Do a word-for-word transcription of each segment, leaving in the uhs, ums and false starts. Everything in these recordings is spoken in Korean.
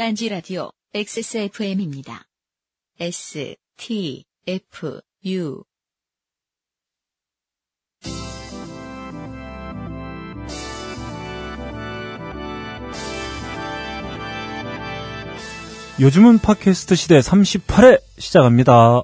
딴지 라디오 엑스에스에프엠입니다. 에스 티 에프 유 요즘은 팟캐스트 시대 삼십팔 회 시작합니다.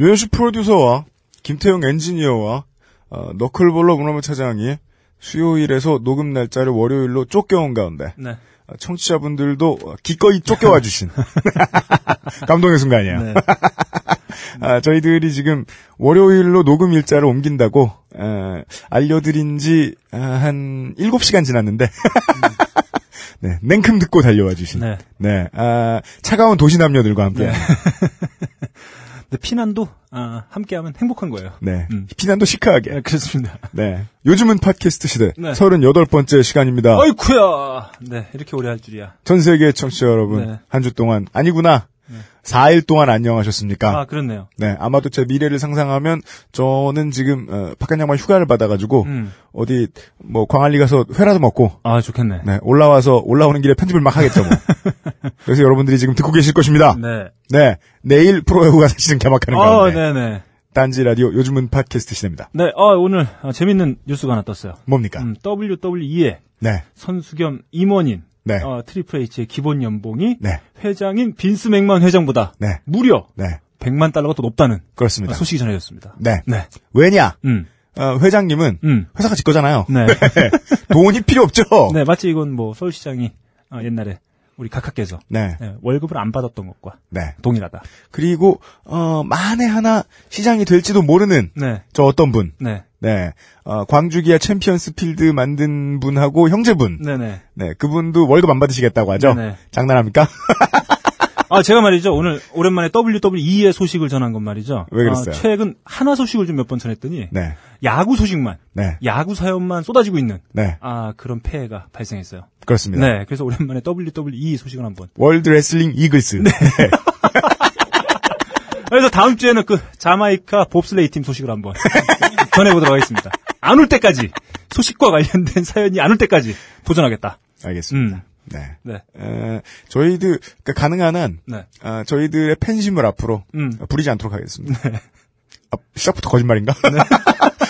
유현수 프로듀서와 김태용 엔지니어와 어, 너클볼러 문화부 차장이 수요일에서 녹음 날짜를 월요일로 쫓겨온 가운데 네. 청취자분들도 기꺼이 쫓겨와 주신 감동의 순간이야. 네. 아, 저희들이 지금 월요일로 녹음 일자를 옮긴다고 아, 알려드린 지 한 일곱 시간 지났는데 네, 냉큼 듣고 달려와 주신 네. 네, 아, 차가운 도시 남녀들과 함께 네. 근데 피난도 아, 함께하면 행복한 거예요. 네, 음. 피난도 시크하게. 네, 그렇습니다. 네, 요즘은 팟캐스트 시대 네. 서른여덟 번째 시간입니다. 아이쿠야. 네, 이렇게 오래 할 줄이야. 전 세계 청취자 여러분 네. 한 주 동안 아니구나. 네. 사 일 동안 안녕하셨습니까? 아, 그렇네요. 네, 아마도 제 미래를 상상하면 저는 지금 어, 박한 양반 휴가를 받아가지고 음. 어디 뭐 광안리 가서 회라도 먹고 아 좋겠네. 네, 올라와서 올라오는 길에 편집을 막 하겠죠. 뭐. 그래서 여러분들이 지금 듣고 계실 것입니다. 네, 네, 내일 프로야구가 사실은 개막하는 거예요. 아, 네네. 딴지 라디오 요즘은 팟캐스트 시대입니다. 네, 아, 오늘 재밌는 뉴스가 하나 떴어요. 뭡니까? 음, 더블유더블유이의 네. 선수 겸 임원인. 네. 어, 트리플 H의 기본 연봉이 네. 회장인 빈스 맥만 회장보다 네. 무려 네. 백만 달러가 더 높다는 그렇습니다. 소식이 전해졌습니다. 네. 네. 왜냐? 음. 어, 회장님은 음. 회사가 지 거잖아요. 네. 돈이 필요 없죠. 네, 마치 이건 뭐 서울시장이 어, 옛날에 우리 각하께서 네. 네, 월급을 안 받았던 것과 네. 동일하다. 그리고 어, 만에 하나 시장이 될지도 모르는 네. 저 어떤 분. 네. 네, 어, 광주기아 챔피언스 필드 만든 분하고 형제분. 네네. 네, 그분도 월급 안 받으시겠다고 하죠? 네네. 장난합니까? 아, 제가 말이죠. 오늘 오랜만에 더블유더블유이의 소식을 전한 건 말이죠. 왜 그랬어요? 아, 최근 한화 소식을 좀 몇 번 전했더니, 네. 야구 소식만, 네. 야구 사연만 쏟아지고 있는, 네. 아, 그런 폐해가 발생했어요. 그렇습니다. 네, 그래서 오랜만에 더블유더블유이 소식을 한 번. 월드 레슬링 이글스. 네. 네. 그래서 다음 주에는 그 자마이카 봅슬레이 팀 소식을 한번 전해보도록 하겠습니다. 안 올 때까지 소식과 관련된 사연이 안 올 때까지 도전하겠다. 알겠습니다. 음. 네, 네. 에, 저희들 그러니까 가능한 한 네. 아, 저희들의 팬심을 앞으로 음. 부리지 않도록 하겠습니다. 네. 아, 시작부터 거짓말인가? 네.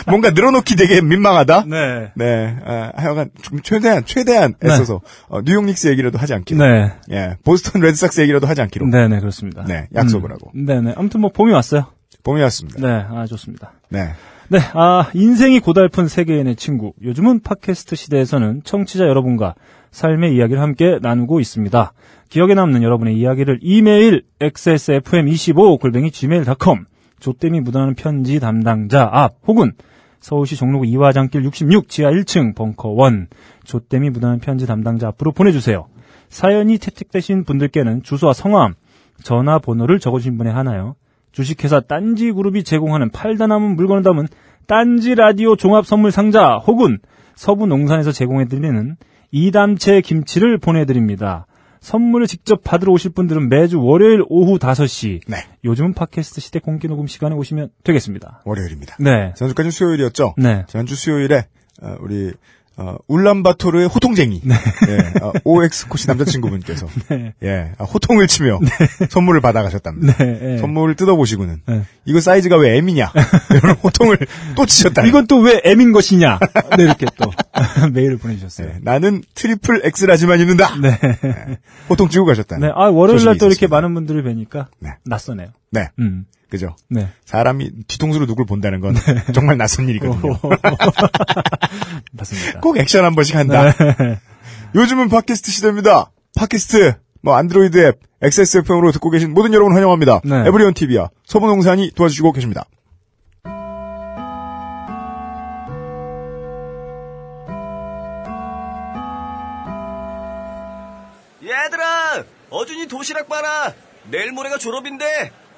뭔가 늘어놓기 되게 민망하다. 네, 네. 아, 하여간 좀 최대한 최대한 애써서 네. 어, 뉴욕닉스 얘기라도 하지 않기로. 네, 예, 보스턴 레드삭스 얘기라도 하지 않기로. 네, 네, 그렇습니다. 네, 약속을 음. 하고. 네, 네. 아무튼 뭐 봄이 왔어요. 봄이 왔습니다. 네, 아 좋습니다. 네. 네, 아, 인생이 고달픈 세계인의 친구. 요즘은 팟캐스트 시대에서는 청취자 여러분과 삶의 이야기를 함께 나누고 있습니다. 기억에 남는 여러분의 이야기를 이메일 엑스에스에프엠 이십오 골뱅이 지메일 닷컴 조땜이 묻어나는 편지 담당자 앞 혹은 서울시 종로구 이화장길 육십육 지하 일 층 벙커 일 조땜이 묻어나는 편지 담당자 앞으로 보내주세요. 사연이 채택되신 분들께는 주소와 성함, 전화번호를 적어주신 분에 한하여 주식회사 딴지그룹이 제공하는 팔다 남은 물건을 담은 딴지라디오 종합선물상자 혹은 서부농산에서 제공해드리는 이담채 김치를 보내드립니다. 선물을 직접 받으러 오실 분들은 매주 월요일 오후 다섯 시 네. 요즘은 팟캐스트 시대 공개 녹음 시간에 오시면 되겠습니다. 월요일입니다. 네. 지난주까지 수요일이었죠? 네. 지난주 수요일에 우리 어, 울란바토르의 호통쟁이. 네. 예, 어, 오엑스 코치 남자친구분께서. 네. 예, 호통을 치며. 네. 선물을 받아가셨답니다. 네. 네. 선물을 뜯어보시고는. 네. 이거 사이즈가 왜 M이냐. 이런 호통을 또 치셨다. 이건 또 왜 M인 것이냐. 네, 이렇게 또 메일을 보내주셨어요. 네. 나는 트리플 X라지만 입는다. 네. 네. 호통 치고 가셨다. 네. 아, 월요일날 또 이렇게 많은 분들을 뵈니까. 네. 낯서네요. 네. 음. 그죠? 네. 사람이 뒤통수로 누굴 본다는 건 네. 정말 낯선 일이거든요. 맞습니다. 꼭 액션 한 번씩 한다. 네. 요즘은 팟캐스트 시대입니다. 팟캐스트, 뭐 안드로이드 앱, 엑스에스에프엠으로 듣고 계신 모든 여러분 환영합니다. 네. 에브리온 티비와 서부농산이 도와주시고 계십니다. 얘들아, 어준이 도시락 봐라. 내일 모레가 졸업인데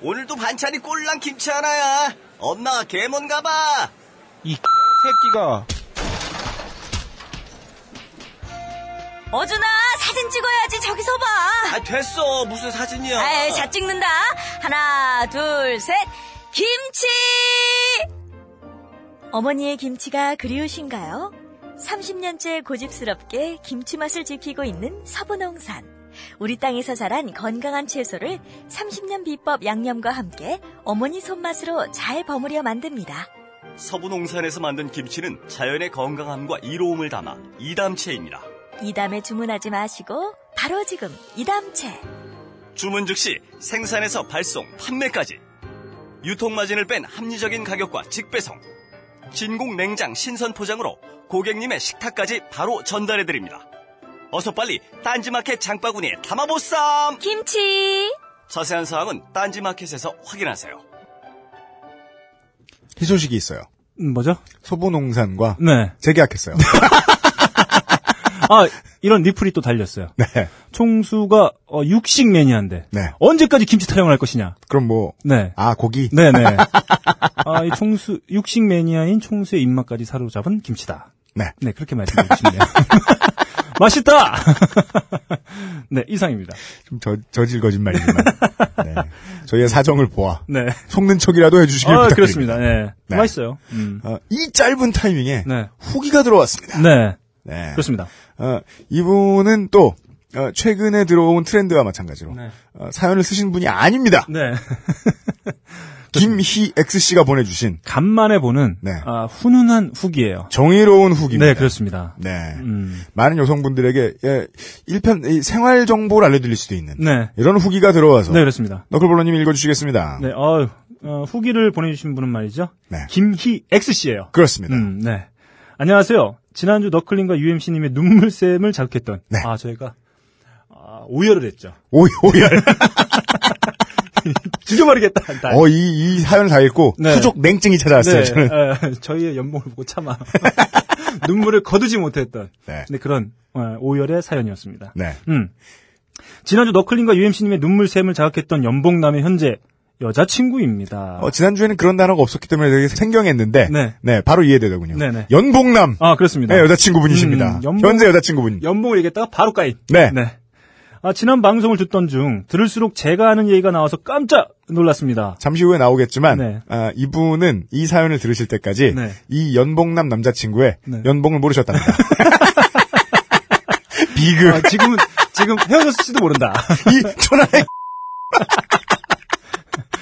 오늘도 반찬이 꼴랑 김치 하나야. 엄마가 개몬가 봐. 이 새끼가. 어준아, 사진 사진 찍어야지. 저기서 봐. 아, 됐어. 무슨 사진이야. 아이, 잘 찍는다. 하나, 둘, 셋. 김치! 어머니의 김치가 그리우신가요? 삼십 년째 고집스럽게 김치 맛을 지키고 있는 서부농산. 우리 땅에서 자란 건강한 채소를 삼십 년 비법 양념과 함께 어머니 손맛으로 잘 버무려 만듭니다. 서부농산에서 만든 김치는 자연의 건강함과 이로움을 담아 이담채입니다. 이담에 주문하지 마시고 바로 지금 이담채. 주문 즉시 생산에서 발송, 판매까지. 유통마진을 뺀 합리적인 가격과 직배송. 진공 냉장 신선 포장으로 고객님의 식탁까지 바로 전달해드립니다. 어서 빨리 딴지마켓 장바구니에 담아보쌈! 김치! 자세한 사항은 딴지마켓에서 확인하세요. 희소식이 있어요. 음, 뭐죠? 서부농산과 네. 재계약했어요. 아, 이런 리플이 또 달렸어요. 네. 총수가 어, 육식 매니아인데 네. 언제까지 김치 타령을 할 것이냐. 그럼 뭐. 네. 아, 고기? 네네. 아, 이 총수, 육식 매니아인 총수의 입맛까지 사로잡은 김치다. 네. 네, 그렇게 말씀해주시네요. 맛있다! 네, 이상입니다. 좀 저, 저질 거짓말이지만. 네. 저희의 사정을 보아. 네. 속는 척이라도 해주시길 아, 부탁드립니다. 그렇습니다. 네. 네. 맛있어요. 음. 어, 이 짧은 타이밍에. 네. 후기가 들어왔습니다. 네. 네. 그렇습니다. 어, 이분은 또, 어, 최근에 들어온 트렌드와 마찬가지로. 네. 어, 사연을 쓰신 분이 아닙니다. 네. 김희 X씨가 보내주신. 간만에 보는, 네. 아, 훈훈한 후기예요. 정의로운 후기입니다. 네, 그렇습니다. 네. 음. 많은 여성분들에게, 예, 일편, 생활 정보를 알려드릴 수도 있는. 네. 이런 후기가 들어와서. 네, 그렇습니다. 너클볼러님이 읽어주시겠습니다. 네, 어, 어, 후기를 보내주신 분은 말이죠. 네. 김희 X씨예요. 그렇습니다. 음, 네. 안녕하세요. 지난주 너클링과 유엠씨님의 눈물샘을 자극했던. 네. 아, 저희가, 아, 오열을 했죠. 오, 오열. 죽여버리겠다. 어, 이, 이 사연을 다 읽고 네. 후족 냉증이 찾아왔어요. 네. 저는 에, 저희의 연봉을 보고 참아 눈물을 거두지 못했던 네. 근데 그런 오열의 사연이었습니다. 네. 음. 지난주 너클링과 유엠씨님의 눈물샘을 자극했던 연봉남의 현재 여자친구입니다. 어, 지난주에는 그런 단어가 없었기 때문에 되게 생경했는데 네, 네 바로 이해되더군요. 네네. 연봉남. 아, 그렇습니다. 네, 여자친구분이십니다. 음, 연봉, 현재 여자친구분. 연봉을 얘기했다가 바로 까인. 네. 네. 아, 지난 방송을 듣던 중 들을수록 제가 아는 얘기가 나와서 깜짝 놀랐습니다. 잠시 후에 나오겠지만 네. 아, 이분은 이 사연을 들으실 때까지 네. 이 연봉남 남자친구의 네. 연봉을 모르셨답니다. 비극. 아, 지금은 지금 헤어졌을지도 모른다. 이 천하의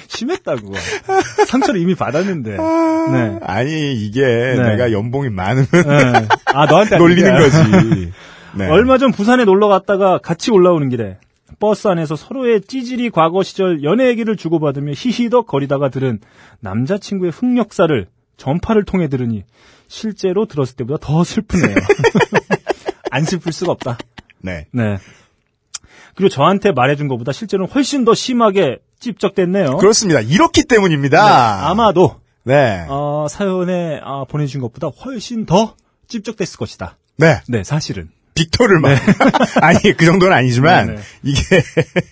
심했다고. 상처를 이미 받았는데. 아, 네. 아니 이게 네. 내가 연봉이 많으면 네. 아, 너한테 놀리는 거지. 네. 얼마 전 부산에 놀러 갔다가 같이 올라오는 길에 버스 안에서 서로의 찌질이 과거 시절 연애 얘기를 주고받으며 히히덕 거리다가 들은 남자친구의 흑역사를 전파를 통해 들으니 실제로 들었을 때보다 더 슬프네요. 안 슬플 수가 없다. 네. 네. 그리고 저한테 말해준 것보다 실제로는 훨씬 더 심하게 찝적댔네요. 그렇습니다. 이렇기 때문입니다. 네. 아마도 네. 어, 사연에 어, 보내준 것보다 훨씬 더 찝적댔을 것이다. 네. 네, 사실은. 빅토를 막. 네. 아니, 그 정도는 아니지만, 네네. 이게,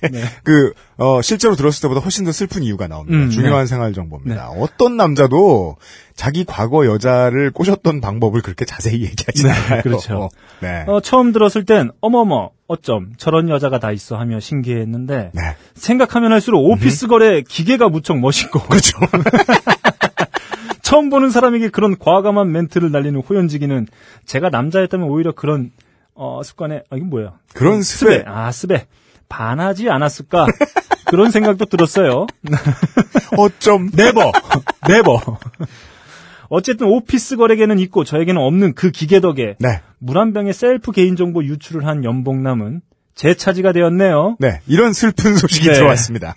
네. 그, 어, 실제로 들었을 때보다 훨씬 더 슬픈 이유가 나옵니다. 음, 중요한 네. 생활 정보입니다. 네. 어떤 남자도 자기 과거 여자를 꼬셨던 방법을 그렇게 자세히 얘기하지 네, 않아요. 그렇죠. 어, 네. 어, 처음 들었을 땐, 어머머, 어쩜 저런 여자가 다 있어 하며 신기했는데, 네. 생각하면 할수록 오피스 거래 기계가 무척 멋있고. 그렇죠. 처음 보는 사람에게 그런 과감한 멘트를 날리는 호연지기는 제가 남자였다면 오히려 그런 어, 습관에, 아, 이건 뭐예요? 그런 습에. 습에. 아, 습에. 반하지 않았을까? 그런 생각도 들었어요. 어쩜. 네버. 네버. 어쨌든 오피스 거래계는 있고 저에게는 없는 그 기계 덕에. 네. 물 한 병의 셀프 개인정보 유출을 한 연봉남은 제 차지가 되었네요. 네. 이런 슬픈 소식이 네. 들어왔습니다.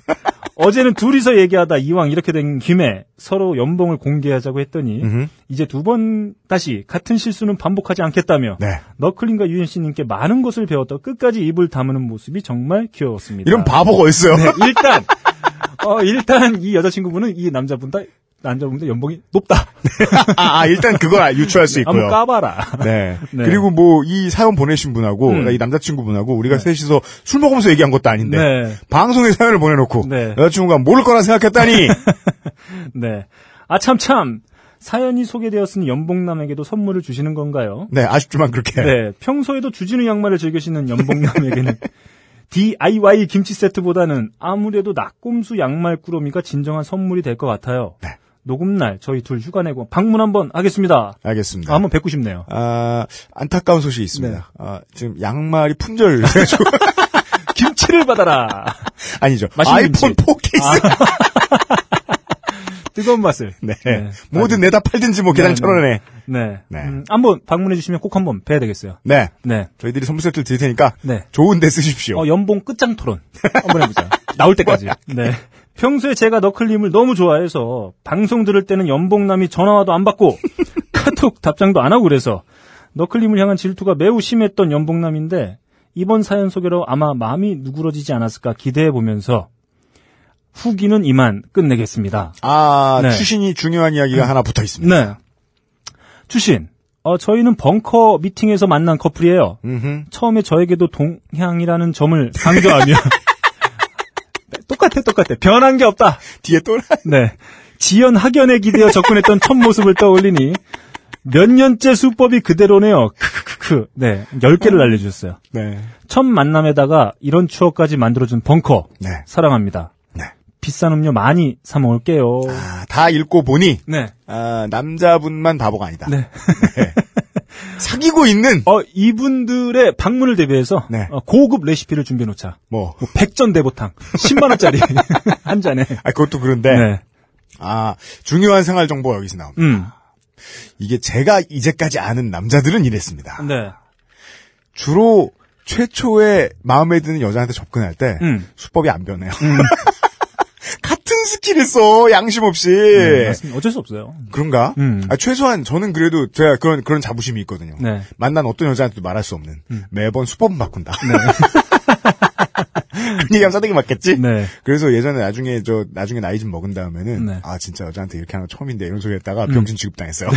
어제는 둘이서 얘기하다 이왕 이렇게 된 김에 서로 연봉을 공개하자고 했더니 음흠. 이제 두 번 다시 같은 실수는 반복하지 않겠다며 네. 너클린과 유엔씨님께 많은 것을 배웠다 끝까지 입을 다무는 모습이 정말 귀여웠습니다. 이런 바보가 있어요. 네, 일단 어, 일단 이 여자친구분은 이 남자분다 남자분들 연봉이 높다. 아, 아, 일단 그걸 유추할 수 있고요. 한번 까봐라. 네. 네. 그리고 뭐 이 사연 보내신 분하고 음. 이 남자친구분하고 우리가 네. 셋이서 술 먹으면서 얘기한 것도 아닌데 네. 방송에 사연을 보내놓고 네. 여자친구가 모를 거라 생각했다니. 네. 아, 참 참. 사연이 소개되었으니 연봉남에게도 선물을 주시는 건가요? 네, 아쉽지만 그렇게. 네, 평소에도 주진우 양말을 즐겨 신는 연봉남에게는 디아이와이 김치 세트보다는 아무래도 낙곰수 양말 꾸러미가 진정한 선물이 될 것 같아요. 네. 녹음날 저희 둘 휴가 내고 방문 한번 하겠습니다. 알겠습니다. 아, 한번 뵙고 싶네요. 아, 안타까운 소식이 있습니다. 네. 아, 지금 양말이 품절. 김치를 받아라. 아니죠. 아이폰 포 케이스. 아. 뜨거운 맛을. 네. 네. 뭐든 내다 팔든지 뭐 계단 천 원에. 네. 네. 네. 음, 한번 방문해 주시면 꼭 한번 뵈야 되겠어요. 네. 네. 저희들이 선물 세트를 드릴 테니까. 네. 좋은 데 쓰십시오. 어, 연봉 끝장 토론. 한번 해보자. 나올 때까지. 네. 평소에 제가 너클님을 너무 좋아해서 방송 들을 때는 연봉남이 전화와도 안 받고 카톡 답장도 안 하고 그래서 너클님을 향한 질투가 매우 심했던 연봉남인데 이번 사연 소개로 아마 마음이 누그러지지 않았을까 기대해보면서 후기는 이만 끝내겠습니다. 아, 네. 추신이 중요한 이야기가 음, 하나 붙어있습니다. 네. 추신, 어, 저희는 벙커 미팅에서 만난 커플이에요. 음흠. 처음에 저에게도 동향이라는 점을 강조하며 똑같아 똑같아 변한 게 없다. 뒤에 또 네. 지연 학연에 기대어 접근했던 첫 모습을 떠올리니 몇 년째 수법이 그대로네요. 크크크크. 네. 열 개를 알려주셨어요. 네. 첫 만남에다가 이런 추억까지 만들어준 벙커. 네. 사랑합니다. 네. 비싼 음료 많이 사 먹을게요. 아, 다 읽고 보니 네. 아, 남자분만 바보가 아니다. 네. 네. 사귀고 있는 어 이분들의 방문을 대비해서 네. 어, 고급 레시피를 준비해 놓자. 뭐, 뭐 백전대보탕 십만 원짜리 한 잔에. 아 그것도 그런데 네. 아 중요한 생활 정보가 여기서 나옵니다. 음. 이게 제가 이제까지 아는 남자들은 이랬습니다. 네. 주로 최초에 마음에 드는 여자한테 접근할 때 음. 수법이 안 변해요. 음. 같은 스킬을 써, 양심 없이. 네, 어쩔 수 없어요. 그런가? 음. 아, 최소한 저는 그래도 제가 그런, 그런 자부심이 있거든요. 네. 만난 어떤 여자한테도 말할 수 없는. 음. 매번 수법은 바꾼다. 네. 그런 얘기하면 싸대기 맞겠지? 네. 그래서 예전에 나중에 저, 나중에 나이 좀 먹은 다음에는, 네. 아, 진짜 여자한테 이렇게 하는 거 처음인데 이런 소리 했다가 병신 취급당했어요. 음.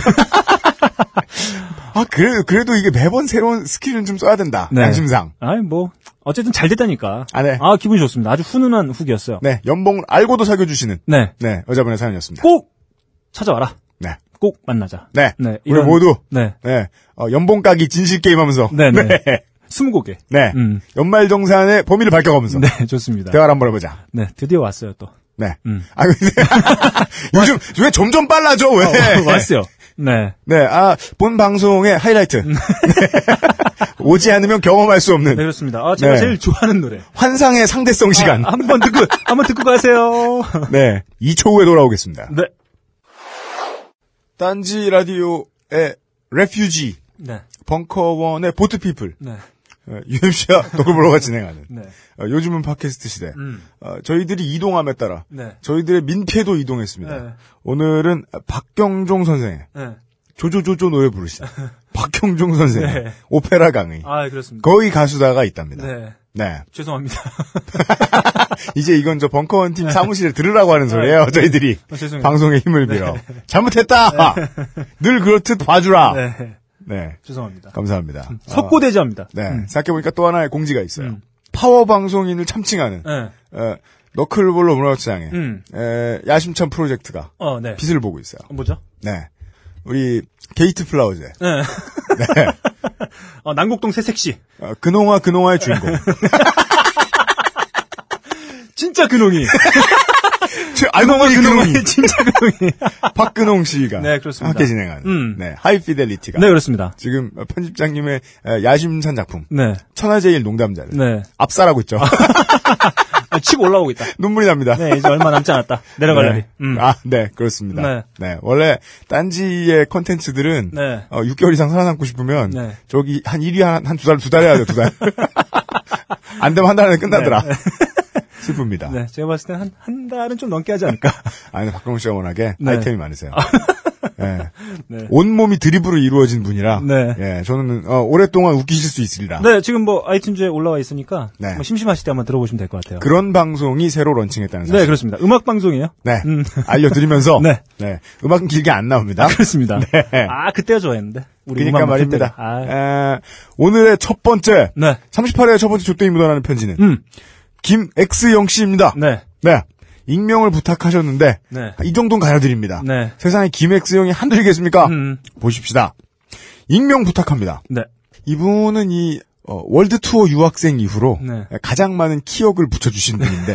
아, 그래도, 그래도 이게 매번 새로운 스킬은 좀 써야 된다. 네. 양심상. 아니, 뭐. 어쨌든 잘 됐다니까. 아, 네. 아, 기분이 좋습니다. 아주 훈훈한 후기였어요. 네. 연봉을 알고도 사귀어주시는. 네. 네. 여자분의 사연이었습니다. 꼭 찾아와라. 네. 꼭 만나자. 네. 네. 우리 모두. 네. 네. 어, 연봉 까기 진실 게임 하면서. 네네. 네. 네. 스무고개. 네. 음. 연말정산의 범위를 밝혀가면서. 네. 좋습니다. 대화를 한번 해보자. 네. 드디어 왔어요, 또. 네. 음. 아, 근데. 요즘, 왜 점점 빨라져, 왜? 어, 왔어요. 네. 네, 아, 본 방송의 하이라이트. 네. 오지 않으면 경험할 수 없는. 네, 그렇습니다. 아, 제가 네. 제일 좋아하는 노래. 환상의 상대성 시간. 아, 한번 듣고, 한번 듣고 가세요. 네. 이 초 후에 돌아오겠습니다. 네. 딴지 라디오의 레퓨지. 네. 벙커원의 보트피플. 네. 유엠씨와 노골보로가 진행하는. 네. 어, 요즘은 팟캐스트 시대. 음. 어, 저희들이 이동함에 따라 네. 저희들의 민폐도 이동했습니다. 네. 오늘은 박경종 선생의 네. 조조조조 노래 부르시다. 박경종 선생의 네. 오페라 강의. 아, 그렇습니다. 거의 가수다가 있답니다. 네. 네. 죄송합니다. 이제 이건 저 벙커원 팀 사무실에 들으라고 하는 소리예요. 저희들이 어, 방송에 힘을 빌어. 네. 잘못했다. 네. 늘 그렇듯 봐주라. 네. 네. 죄송합니다. 감사합니다. 석고대자입니다. 어, 네. 음. 생각해보니까 또 하나의 공지가 있어요. 음. 파워 방송인을 참칭하는, 네. 어, 너클볼로 문화극장의 음. 야심찬 프로젝트가 어, 네. 빛을 보고 있어요. 뭐죠? 네. 우리, 게이트 플라워제. 네. 네. 어, 난곡동 새색시. 어, 근홍아, 근홍아의 주인공. 진짜 근홍이. 알고 보니 근홍이 진짜 근홍이 박근홍 씨가 네, 그렇습니다. 함께 진행하는 음. 네, 하이피델리티가 네 그렇습니다. 지금 편집장님의 야심찬 작품 네. 천하제일 농담자를 네. 압살하고 있죠. 치고 올라오고 있다. 눈물이 납니다. 네, 이제 얼마 남지 않았다. 내려갈 날이. 네. 음. 아, 네, 그렇습니다. 네, 네 원래 딴지의 컨텐츠들은 네. 어, 육 개월 이상 살아남고 싶으면 네. 저기 한 일 위 한 한 두 달 두 달 해야 돼, 두 달. 안 되면 한 달 안에 끝나더라. 네. 슬픕니다. 네, 제가 봤을 땐 한, 한 달은 좀 넘게 하지 않을까. 아니, 박근홍 씨가 워낙에 네. 아이템이 많으세요. 네. 네. 온몸이 드립으로 이루어진 분이라, 네. 예, 저는, 어, 오랫동안 웃기실 수 있으리라. 네, 지금 뭐, 아이튠즈에 올라와 있으니까, 네. 뭐 심심하실 때 한번 들어보시면 될 것 같아요. 그런 방송이 새로 런칭했다는 사실. 네, 그렇습니다. 음악방송이에요? 네. 음. 알려드리면서, 네. 네. 음악은 길게 안 나옵니다. 아, 그렇습니다. 네. 아, 그때가 좋아했는데. 우리 그러니까 말입니다. 아. 에, 오늘의 첫 번째, 네. 삼십팔 회 첫 번째 족대이 묻어나는 편지는, 음. 김엑스영 씨입니다. 네. 네. 익명을 부탁하셨는데 네. 이 정도는 가려드립니다. 네. 세상에 김엑스 형이 한둘이겠습니까? 음. 보십시다. 익명 부탁합니다. 네. 이분은 이 어, 월드투어 유학생 이후로 네. 가장 많은 키역을 붙여주신 분인데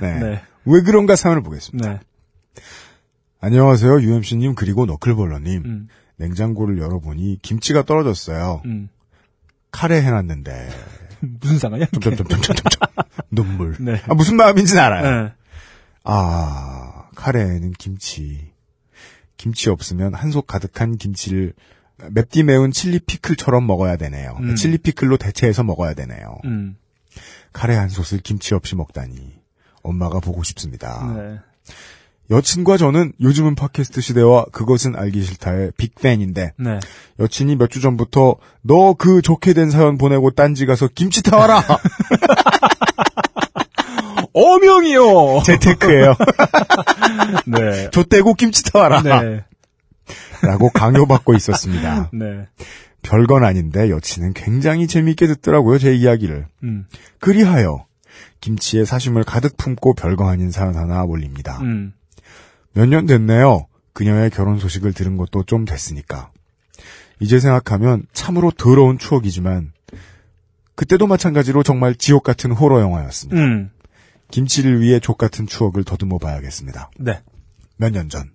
네. 네. 왜 그런가 사연을 보겠습니다. 네. 안녕하세요. 유엠씨님 그리고 너클볼러님. 음. 냉장고를 열어보니 김치가 떨어졌어요. 음. 카레 해놨는데. 무슨 상관이야? 점점점점점점 눈물. 네. 아, 무슨 마음인지는 알아요. 네. 아, 카레는 김치. 김치 없으면 한솥 가득한 김치를 맵디 매운 칠리 피클처럼 먹어야 되네요. 음. 칠리 피클로 대체해서 먹어야 되네요. 음. 카레 한솥을 김치 없이 먹다니. 엄마가 보고 싶습니다. 네. 여친과 저는 요즘은 팟캐스트 시대와 그것은 알기 싫다의 빅팬인데 네. 여친이 몇 주 전부터 너 그 좋게 된 사연 보내고 딴지 가서 김치 타와라. 어명이요. 재테크예요. 네. 좆대고 김치 타와라. 네. 라고 강요받고 있었습니다. 네. 별건 아닌데 여친은 굉장히 재미있게 듣더라고요. 제 이야기를. 음. 그리하여 김치에 사심을 가득 품고 별거 아닌 사연 하나 올립니다. 음. 몇 년 됐네요. 그녀의 결혼 소식을 들은 것도 좀 됐으니까. 이제 생각하면 참으로 더러운 추억이지만 그때도 마찬가지로 정말 지옥 같은 호러 영화였습니다. 음. 김치를 위해 족 같은 추억을 더듬어 봐야겠습니다. 네. 몇 년 전.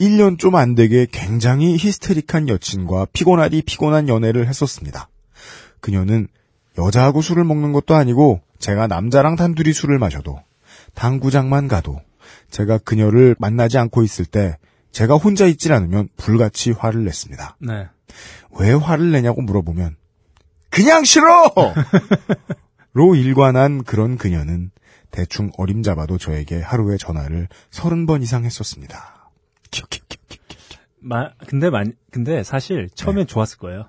일 년 좀 안 되게 굉장히 히스테릭한 여친과 피곤하디 피곤한 연애를 했었습니다. 그녀는 여자하고 술을 먹는 것도 아니고 제가 남자랑 단둘이 술을 마셔도 당구장만 가도 제가 그녀를 만나지 않고 있을 때 제가 혼자 있질 않으면 불같이 화를 냈습니다. 네. 왜 화를 내냐고 물어보면 그냥 싫어! 로 일관한 그런 그녀는 대충 어림잡아도 저에게 하루에 전화를 서른 번 이상 했었습니다. 마, 근데, 마, 근데 사실 처음엔 네. 좋았을 거예요.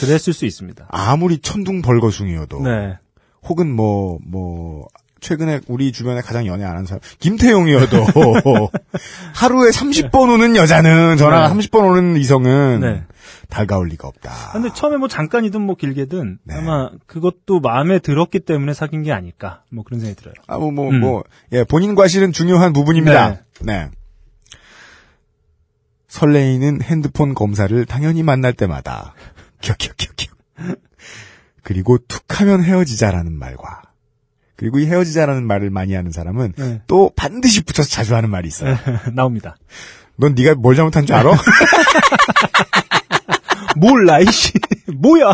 그랬을 수 있습니다. 아무리 천둥벌거숭이어도 네. 혹은 뭐 뭐 최근에 우리 주변에 가장 연애 안 한 사람 김태용이어도 하루에 삼십 번 오는 여자는 전화 네. 삼십 번 오는 이성은 네. 달가울 리가 없다. 근데 처음에 뭐 잠깐이든 뭐 길게든 네. 아마 그것도 마음에 들었기 때문에 사귄 게 아닐까 뭐 그런 생각이 들어요. 아 뭐 뭐 뭐 예 음. 본인 과실은 중요한 부분입니다. 네. 네. 설레이는 핸드폰 검사를 당연히 만날 때마다 격격격격. 그리고 툭하면 헤어지자라는 말과 그리고 이 헤어지자라는 말을 많이 하는 사람은 네. 또 반드시 붙여서 자주 하는 말이 있어요. 나옵니다. 넌 네가 뭘 잘못한 줄 알아? 몰라 이씨. 뭐야?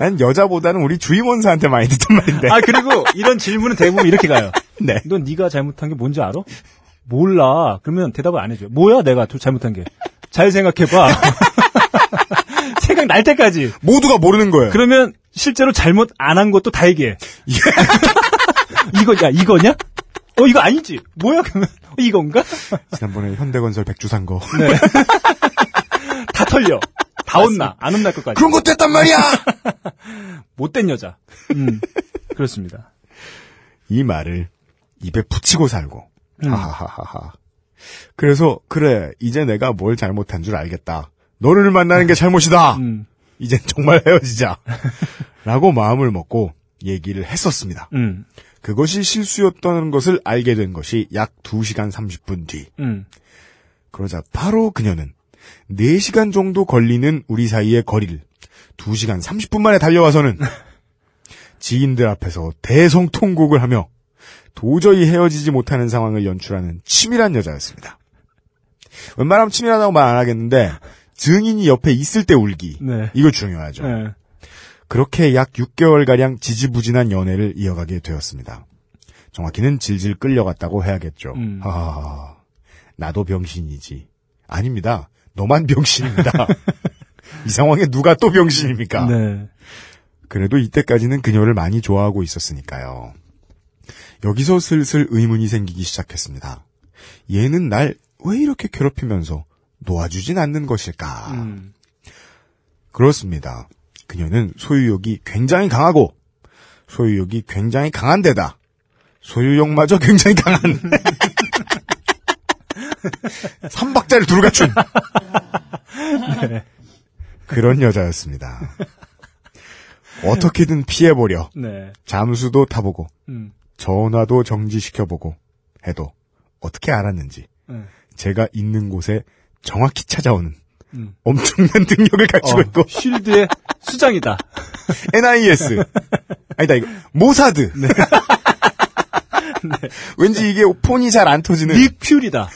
난 여자보다는 우리 주임원사한테 많이 듣던 말인데. 아 그리고 이런 질문은 대부분 이렇게 가요. 네. 넌 네가 잘못한 게 뭔지 알아? 몰라. 그러면 대답을 안 해줘요. 뭐야 내가 잘못한 게? 잘 생각해봐. 생각날 때까지. 모두가 모르는 거예요. 그러면 실제로 잘못 안 한 것도 다 얘기해. 이거, 야, 이거냐? 어, 이거 아니지. 뭐야, 그러면. 어, 이건가? 지난번에 현대건설 백주 산 거. 네. 다 털려. 다 혼나. 안 혼날 것까지. 그런 것도 했단 말이야! 못된 여자. 음, 그렇습니다. 이 말을 입에 붙이고 살고. 음. 하하하하. 그래서, 그래, 이제 내가 뭘 잘못한 줄 알겠다. 너를 만나는 게 잘못이다. 음. 이젠 정말 헤어지자. 라고 마음을 먹고 얘기를 했었습니다. 음. 그것이 실수였다는 것을 알게 된 것이 약 두 시간 삼십 분 뒤. 음. 그러자 바로 그녀는 네 시간 정도 걸리는 우리 사이의 거리를 두 시간 삼십 분 만에 달려와서는 지인들 앞에서 대성통곡을 하며 도저히 헤어지지 못하는 상황을 연출하는 치밀한 여자였습니다. 웬만하면 치밀하다고 말 안 하겠는데 증인이 옆에 있을 때 울기. 네. 이거 중요하죠. 네. 그렇게 약 육 개월가량 지지부진한 연애를 이어가게 되었습니다. 정확히는 질질 끌려갔다고 해야겠죠. 음. 아, 나도 병신이지. 아닙니다. 너만 병신입니다. 이 상황에 누가 또 병신입니까? 네. 그래도 이때까지는 그녀를 많이 좋아하고 있었으니까요. 여기서 슬슬 의문이 생기기 시작했습니다. 얘는 날 왜 이렇게 괴롭히면서 놓아주진 않는 것일까? 음. 그렇습니다. 그녀는 소유욕이 굉장히 강하고 소유욕이 굉장히 강한 데다 소유욕마저 굉장히 강한 삼박자를 두루 갖춘 네. 그런 여자였습니다. 어떻게든 피해보려 네. 잠수도 타보고 음. 전화도 정지시켜보고 해도 어떻게 알았는지 네. 제가 있는 곳에 정확히 찾아오는 음. 엄청난 능력을 가지고 어, 있고 쉴드의 수장이다. 엔 아이 에스 아니다 이거 모사드. 네. 네. 왠지 이게 폰이 잘 안 터지는 닉 퓨리다.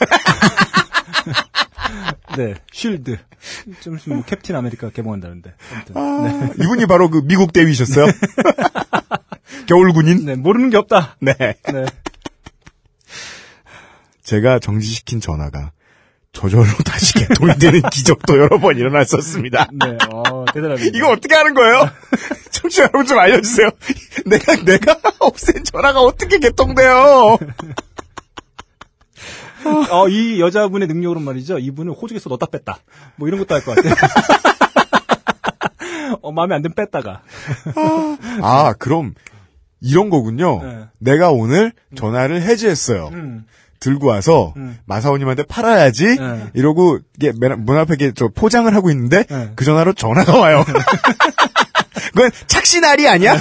네, 쉴드. 좀 있으면 뭐 캡틴 아메리카 개봉한다는데. 아, 네. 이분이 바로 그 미국 대위셨어요. 네. 겨울 군인. 네, 모르는 게 없다. 네. 네. 제가 정지시킨 전화가 저절로 다시 개돌되는 기적도 여러 번 일어났었습니다. 네, 어, 대단합니다. 이거 어떻게 하는 거예요? 청취자 여러분 좀 알려주세요. 내가, 내가 없앤 전화가 어떻게 개통돼요? 어, 이 여자분의 능력으로 말이죠. 이분은 호주에서 넣었다 뺐다. 뭐 이런 것도 할 것 같아요. 어, 마음에 안 들면 뺐다가. 아, 그럼 이런 거군요. 네. 내가 오늘 전화를 해지했어요. 음. 들고 와서 음. 마사오님한테 팔아야지 네. 이러고 이게 문 앞에 이게 저 포장을 하고 있는데 네. 그 전화로 전화가 와요. 그건 착시날이 아니야?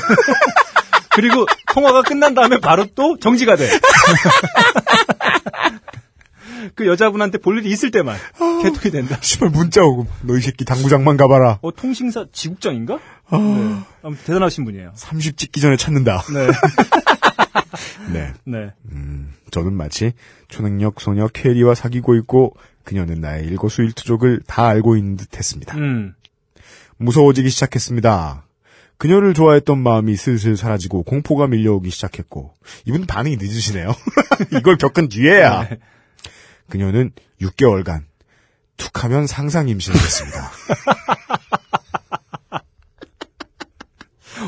그리고 통화가 끝난 다음에 바로 또 정지가 돼. 그 여자분한테 볼 일이 있을 때만 개통이 된다. 씨발 문자 오고 너 이 새끼 당구장만 가봐라. 어 통신사 지국장인가? 아... 네. 아무튼 대단하신 분이에요. 삼십 찍기 전에 찾는다. 네. 네. 네. 음, 저는 마치 초능력 소녀 캐리와 사귀고 있고 그녀는 나의 일거수일투족을 다 알고 있는 듯했습니다. 음. 무서워지기 시작했습니다. 그녀를 좋아했던 마음이 슬슬 사라지고 공포가 밀려오기 시작했고 이분 반응이 늦으시네요. 이걸 겪은 뒤에야. 네. 그녀는 육 개월간 툭하면 상상 임신을 했습니다.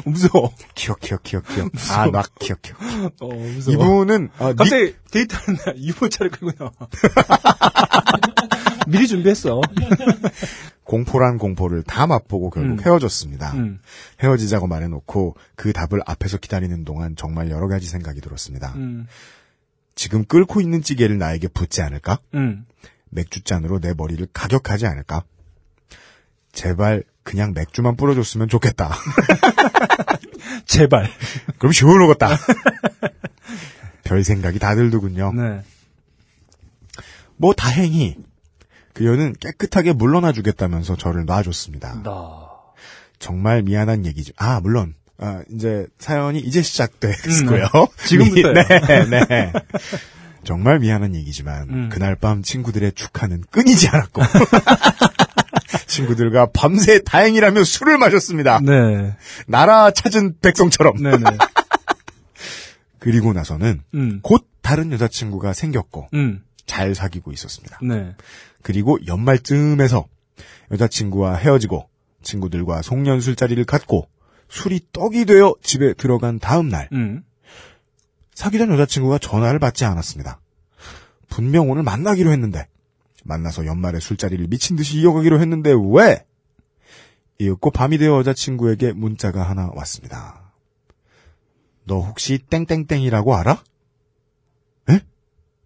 무서워. 기억, 기억, 기억, 기억. 무서워. 아, 막 기억, 기억. 어, 무서워. 이분은 아, 갑자기 니... 데이트하는 날 유모차를 끌고 나와. 미리 준비했어. 공포란 공포를 다 맛보고 결국 음. 헤어졌습니다. 음. 헤어지자고 말해놓고 그 답을 앞에서 기다리는 동안 정말 여러 가지 생각이 들었습니다. 음. 지금 끓고 있는 찌개를 나에게 붓지 않을까? 음. 맥주잔으로 내 머리를 가격하지 않을까? 제발 그냥 맥주만 뿌려줬으면 좋겠다. 제발. 그럼 시원하겠다. 별 생각이 다 들더군요. 네. 뭐 다행히 그녀는 깨끗하게 물러나 주겠다면서 저를 놔줬습니다. 나... 정말 미안한 얘기죠. 아 물론. 아, 이제, 사연이 이제 시작됐고요. 음, 지금부터요. 네, 네. 정말 미안한 얘기지만, 음. 그날 밤 친구들의 축하는 끊이지 않았고, 친구들과 밤새 다행이라며 술을 마셨습니다. 네. 나라 찾은 백성처럼. 네네. 그리고 나서는, 음. 곧 다른 여자친구가 생겼고, 음. 잘 사귀고 있었습니다. 네. 그리고 연말쯤에서, 여자친구와 헤어지고, 친구들과 송년 술자리를 갖고, 술이 떡이 되어 집에 들어간 다음 날 음. 사귀던 여자친구가 전화를 받지 않았습니다. 분명 오늘 만나기로 했는데 만나서 연말에 술자리를 미친 듯이 이어가기로 했는데 왜? 이윽고 밤이 되어 여자친구에게 문자가 하나 왔습니다. 너 혹시 땡땡땡이라고 알아? 에?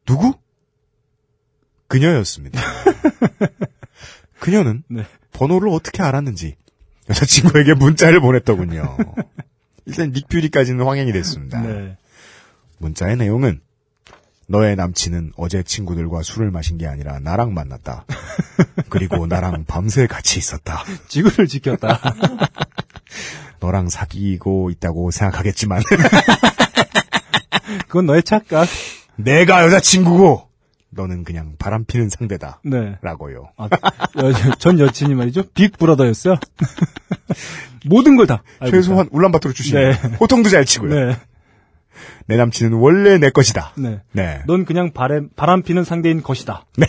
누구? 그녀였습니다. 그녀는 네. 번호를 어떻게 알았는지 여자친구에게 문자를 보냈더군요. 일단 닉퓨리까지는 황행이 됐습니다. 네. 문자의 내용은 너의 남친은 어제 친구들과 술을 마신 게 아니라 나랑 만났다. 그리고 나랑 밤새 같이 있었다. 지구를 지켰다. 너랑 사귀고 있다고 생각하겠지만 그건 너의 착각. 내가 여자친구고 너는 그냥 바람피는 상대다. 네. 라고요. 아, 여, 전 여친이 말이죠. 빅브라더였어요. 모든 걸 다. 최소한 울란바토르 출신. 네. 호통도 잘 치고요. 네. 내 남친은 원래 내 것이다. 네. 네. 넌 그냥 바람, 바람피는 상대인 것이다. 네.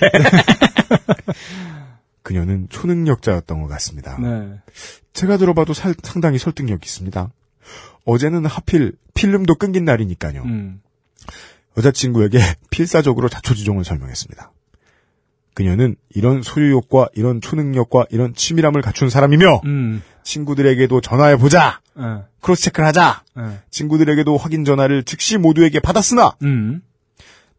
그녀는 초능력자였던 것 같습니다. 네. 제가 들어봐도 살, 상당히 설득력이 있습니다. 어제는 하필 필름도 끊긴 날이니까요. 음. 여자친구에게 필사적으로 자초지종을 설명했습니다. 그녀는 이런 소유욕과 이런 초능력과 이런 치밀함을 갖춘 사람이며 음. 친구들에게도 전화해보자. 에. 크로스체크를 하자. 에. 친구들에게도 확인 전화를 즉시 모두에게 받았으나 음.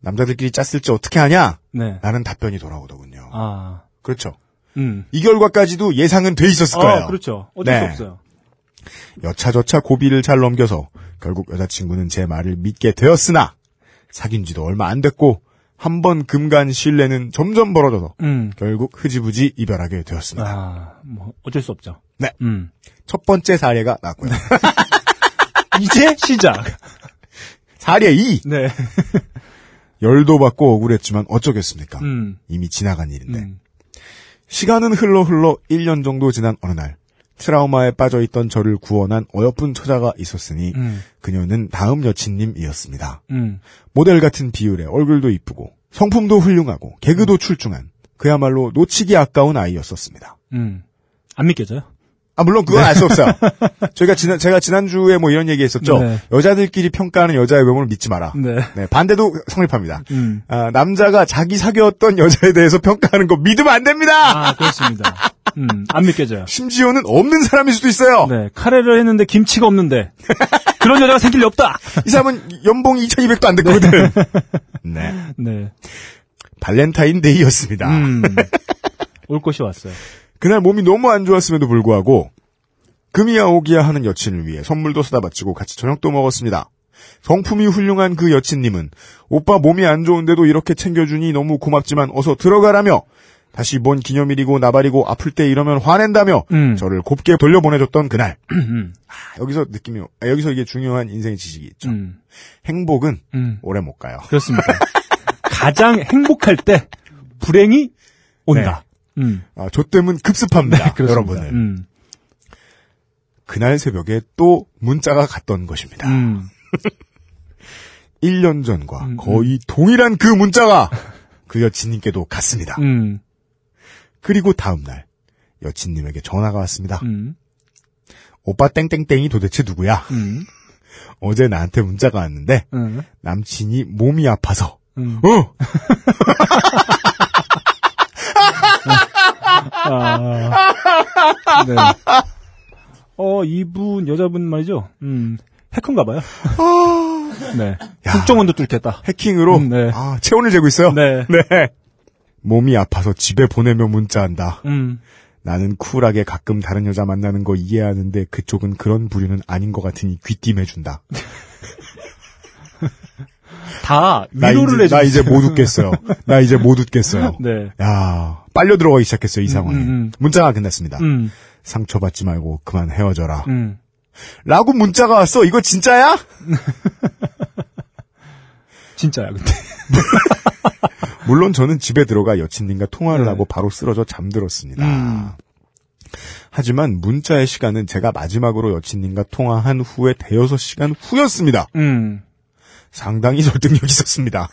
남자들끼리 짰을지 어떻게 하냐? 네. 라는 답변이 돌아오더군요. 아. 그렇죠. 음. 이 결과까지도 예상은 돼 있었을 아, 거예요. 그렇죠. 어쩔 네. 수 없어요. 여차저차 고비를 잘 넘겨서 결국 여자친구는 제 말을 믿게 되었으나 사귄 지도 얼마 안 됐고 한 번 금간 신뢰는 점점 벌어져서 음. 결국 흐지부지 이별하게 되었습니다. 아, 뭐 어쩔 수 없죠. 네. 음. 첫 번째 사례가 나왔고요. 이제 시작. 사례 이. 네. 열도 받고 억울했지만 어쩌겠습니까? 음. 이미 지나간 일인데. 음. 시간은 흘러 흘러 일 년 정도 지난 어느 날 트라우마에 빠져있던 저를 구원한 어여쁜 처자가 있었으니 음. 그녀는 다음 여친님이었습니다. 음. 모델 같은 비율에 얼굴도 이쁘고 성품도 훌륭하고 개그도 음. 출중한 그야말로 놓치기 아까운 아이였었습니다. 음. 안 믿겨져요? 아 물론 그건 네. 알 수 없어요. 저희가 지난 제가 지난주에 뭐 이런 얘기했었죠. 네. 여자들끼리 평가하는 여자의 외모를 믿지 마라. 네. 네 반대도 성립합니다. 음. 아, 남자가 자기 사귀었던 여자에 대해서 평가하는 거 믿으면 안 됩니다. 아 그렇습니다. 음, 안 믿겨져요. 심지어는 없는 사람일 수도 있어요. 네, 카레를 했는데 김치가 없는데 그런 여자가 생길 리 없다. 이 사람은 연봉 이천이백도 안 됐거든. 네. 네. 네. 발렌타인데이였습니다. 음, 올 곳이 왔어요. 그날 몸이 너무 안 좋았음에도 불구하고 금이야 오기야 하는 여친을 위해 선물도 사다 바치고 같이 저녁도 먹었습니다. 성품이 훌륭한 그 여친님은 오빠 몸이 안 좋은데도 이렇게 챙겨주니 너무 고맙지만 어서 들어가라며 다시 뭔 기념일이고 나발이고 아플 때 이러면 화낸다며 음. 저를 곱게 돌려보내줬던 그날. 아, 여기서 느낌이 아, 여기서 이게 중요한 인생의 지식이 있죠. 음. 행복은 음. 오래 못 가요. 그렇습니다. 가장 행복할 때 불행이 온다. 네. 음. 아, 저 때문에 급습합니다. 네, 여러분을. 음. 그날 새벽에 또 문자가 갔던 것입니다. 음. 일 년 전과 음, 거의 음. 동일한 그 문자가 그 여친님께도 갔습니다. 음. 그리고 다음날 여친님에게 전화가 왔습니다. 음. 오빠 땡땡땡이 도대체 누구야? 음. 어제 나한테 문자가 왔는데 음. 남친이 몸이 아파서 음. 어! 아, 네. 어, 이분, 여자분 말이죠? 음, 해커인가봐요. 네. 국정원도 뚫겠다. 해킹으로? 음, 네. 아, 체온을 재고 있어요? 네. 네. 몸이 아파서 집에 보내며 문자한다. 음. 나는 쿨하게 가끔 다른 여자 만나는 거 이해하는데 그쪽은 그런 부류는 아닌 것 같으니 귀띔해준다. 다 위로를 해주세요. 나 이제 못 웃겠어요. 나 이제 못 웃겠어요. 네. 야, 빨려 들어가기 시작했어요, 이 상황에. 음, 음. 문자가 끝났습니다. 음. 상처받지 말고 그만 헤어져라. 음. 라고 문자가 왔어. 이거 진짜야? 진짜야, 근데. 물론 저는 집에 들어가 여친님과 통화를 네. 하고 바로 쓰러져 잠들었습니다. 음. 하지만 문자의 시간은 제가 마지막으로 여친님과 통화한 후에 대여섯 시간 후였습니다. 음. 상당히 설득력이 있었습니다.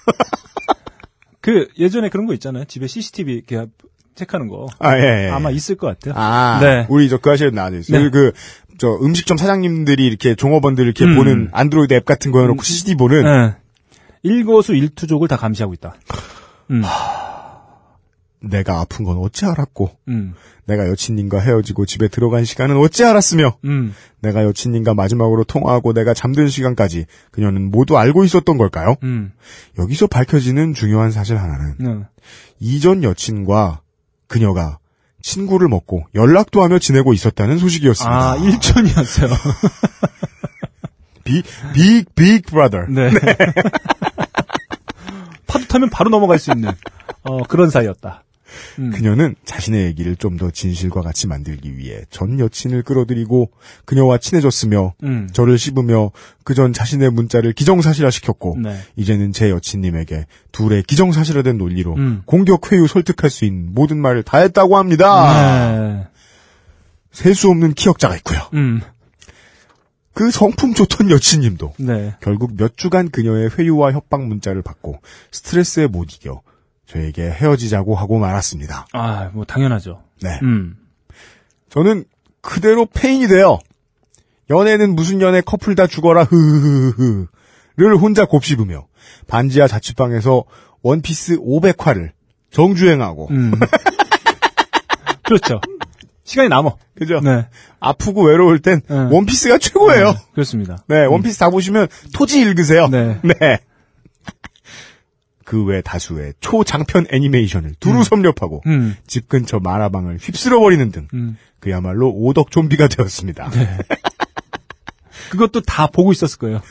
그 예전에 그런 거 있잖아요. 집에 씨씨티비 이렇게 체크하는 거. 아 예. 예. 아마 있을 것 같아요. 아, 네. 우리 저 그 하실 나와져 있어요. 네. 그 저 음식점 사장님들이 이렇게 종업원들 이렇게 음. 보는 안드로이드 앱 같은 거 해놓고 음. 씨씨티비 보는. 네. 일거수 일투족을 다 감시하고 있다. 음. 내가 아픈 건 어찌 알았고 음. 내가 여친님과 헤어지고 집에 들어간 시간은 어찌 알았으며 음. 내가 여친님과 마지막으로 통화하고 내가 잠든 시간까지 그녀는 모두 알고 있었던 걸까요? 음. 여기서 밝혀지는 중요한 사실 하나는 음. 이전 여친과 그녀가 친구를 먹고 연락도 하며 지내고 있었다는 소식이었습니다. 아, 일촌이었어요. 빅, 빅, 빅 브라더. 네. 네. 파도 타면 바로 넘어갈 수 있는 어, 그런 사이였다. 음. 그녀는 자신의 얘기를 좀 더 진실과 같이 만들기 위해 전 여친을 끌어들이고 그녀와 친해졌으며 음. 저를 씹으며 그전 자신의 문자를 기정사실화시켰고 네. 이제는 제 여친님에게 둘의 기정사실화된 논리로 음. 공격, 회유, 설득할 수 있는 모든 말을 다 했다고 합니다. 네. 셀 수 없는 기억자가 있고요. 음. 그 성품 좋던 여친님도 네. 결국 몇 주간 그녀의 회유와 협박 문자를 받고 스트레스에 못 이겨 저에게 헤어지자고 하고 말았습니다. 아, 뭐 당연하죠. 네. 음. 저는 그대로 페인이 돼요. 연애는 무슨 연애 커플 다 죽어라 흐흐흐흐를 혼자 곱씹으며 반지하 자취방에서 원피스 오백화를 정주행하고. 음. 그렇죠. 시간이 남아. 그죠? 네. 아프고 외로울 땐 네. 원피스가 최고예요. 네, 그렇습니다. 네, 원피스 음. 다 보시면 토지 읽으세요. 네. 네. 그 외 다수의 초장편 애니메이션을 두루 음. 섭렵하고 음. 집 근처 마라방을 휩쓸어버리는 등 음. 그야말로 오덕 좀비가 되었습니다. 네. 그것도 다 보고 있었을 거예요.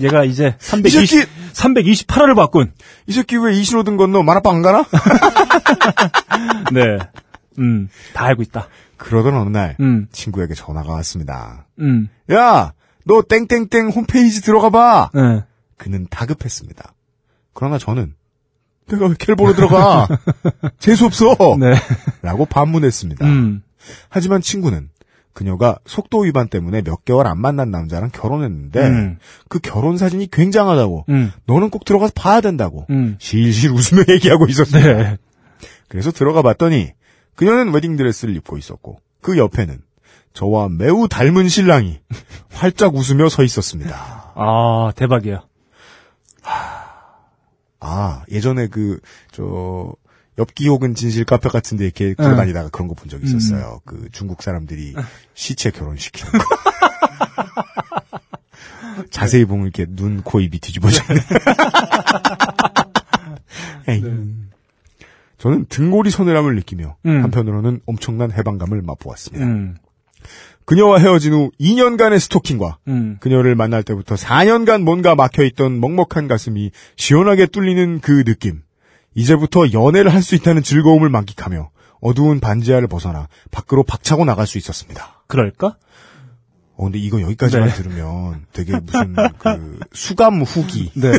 얘가 이제 삼백이십, 이 새끼, 삼백이십팔 화를 바꾼. 이 새끼 왜 이신호등 건너 만화방 안 가나? 네. 음, 다 알고 있다. 그러던 어느 날, 음. 친구에게 전화가 왔습니다. 음. 야, 너 땡땡땡 홈페이지 들어가봐. 네. 그는 다급했습니다. 그러나 저는, 내가 왜 걔를 보러 들어가? 재수없어. 네. 라고 반문했습니다. 음. 하지만 친구는 그녀가 속도 위반 때문에 몇 개월 안 만난 남자랑 결혼했는데 음. 그 결혼 사진이 굉장하다고 음. 너는 꼭 들어가서 봐야 된다고 음. 실실 웃으며 얘기하고 있었어요. 네. 그래서 들어가 봤더니 그녀는 웨딩드레스를 입고 있었고 그 옆에는 저와 매우 닮은 신랑이 활짝 웃으며 서 있었습니다. 아, 대박이야. 하... 아, 예전에 그, 저, 엽기 혹은 진실 카페 같은 데 이렇게 돌아다니다가 응. 그런 거 본 적이 있었어요. 음. 그 중국 사람들이 시체 결혼시키는 거. 자세히 보면 이렇게 눈, 코, 입이 뒤집어지는. 네. 저는 등골이 서늘함을 느끼며 음. 한편으로는 엄청난 해방감을 맛보았습니다. 음. 그녀와 헤어진 후 이 년간의 스토킹과 음. 그녀를 만날 때부터 사 년간 뭔가 막혀있던 먹먹한 가슴이 시원하게 뚫리는 그 느낌. 이제부터 연애를 할 수 있다는 즐거움을 만끽하며 어두운 반지하를 벗어나 밖으로 박차고 나갈 수 있었습니다. 그럴까? 어, 근데 이거 여기까지만 네. 들으면 되게 무슨 그 수감 후기. 네.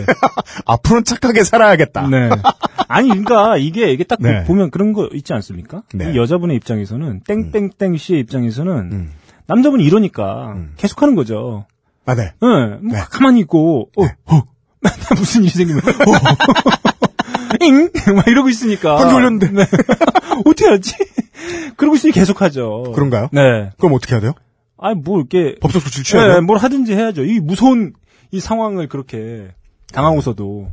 앞으로는 착하게 살아야겠다. 네. 아니 그러니까 이게 이게 딱 네. 보면 그런 거 있지 않습니까? 네. 이 여자분의 입장에서는 땡땡땡 씨의 입장에서는 음. 남자분이 이러니까 음. 계속하는 거죠. 아, 네. 네. 뭐 네. 가만히 있고 어, 네. 어. 무슨 일이 생기면 어. 잉 막 이러고 있으니까. 방귀 올렸는데. 네. 어떻게 하지? 그러고 있으니 계속하죠. 그런가요? 네. 그럼 어떻게 해야 돼요? 아니, 뭐, 이렇게. 법적 조치를 취해야 네, 뭘 하든지 해야죠. 이 무서운, 이 상황을 그렇게 당하고서도.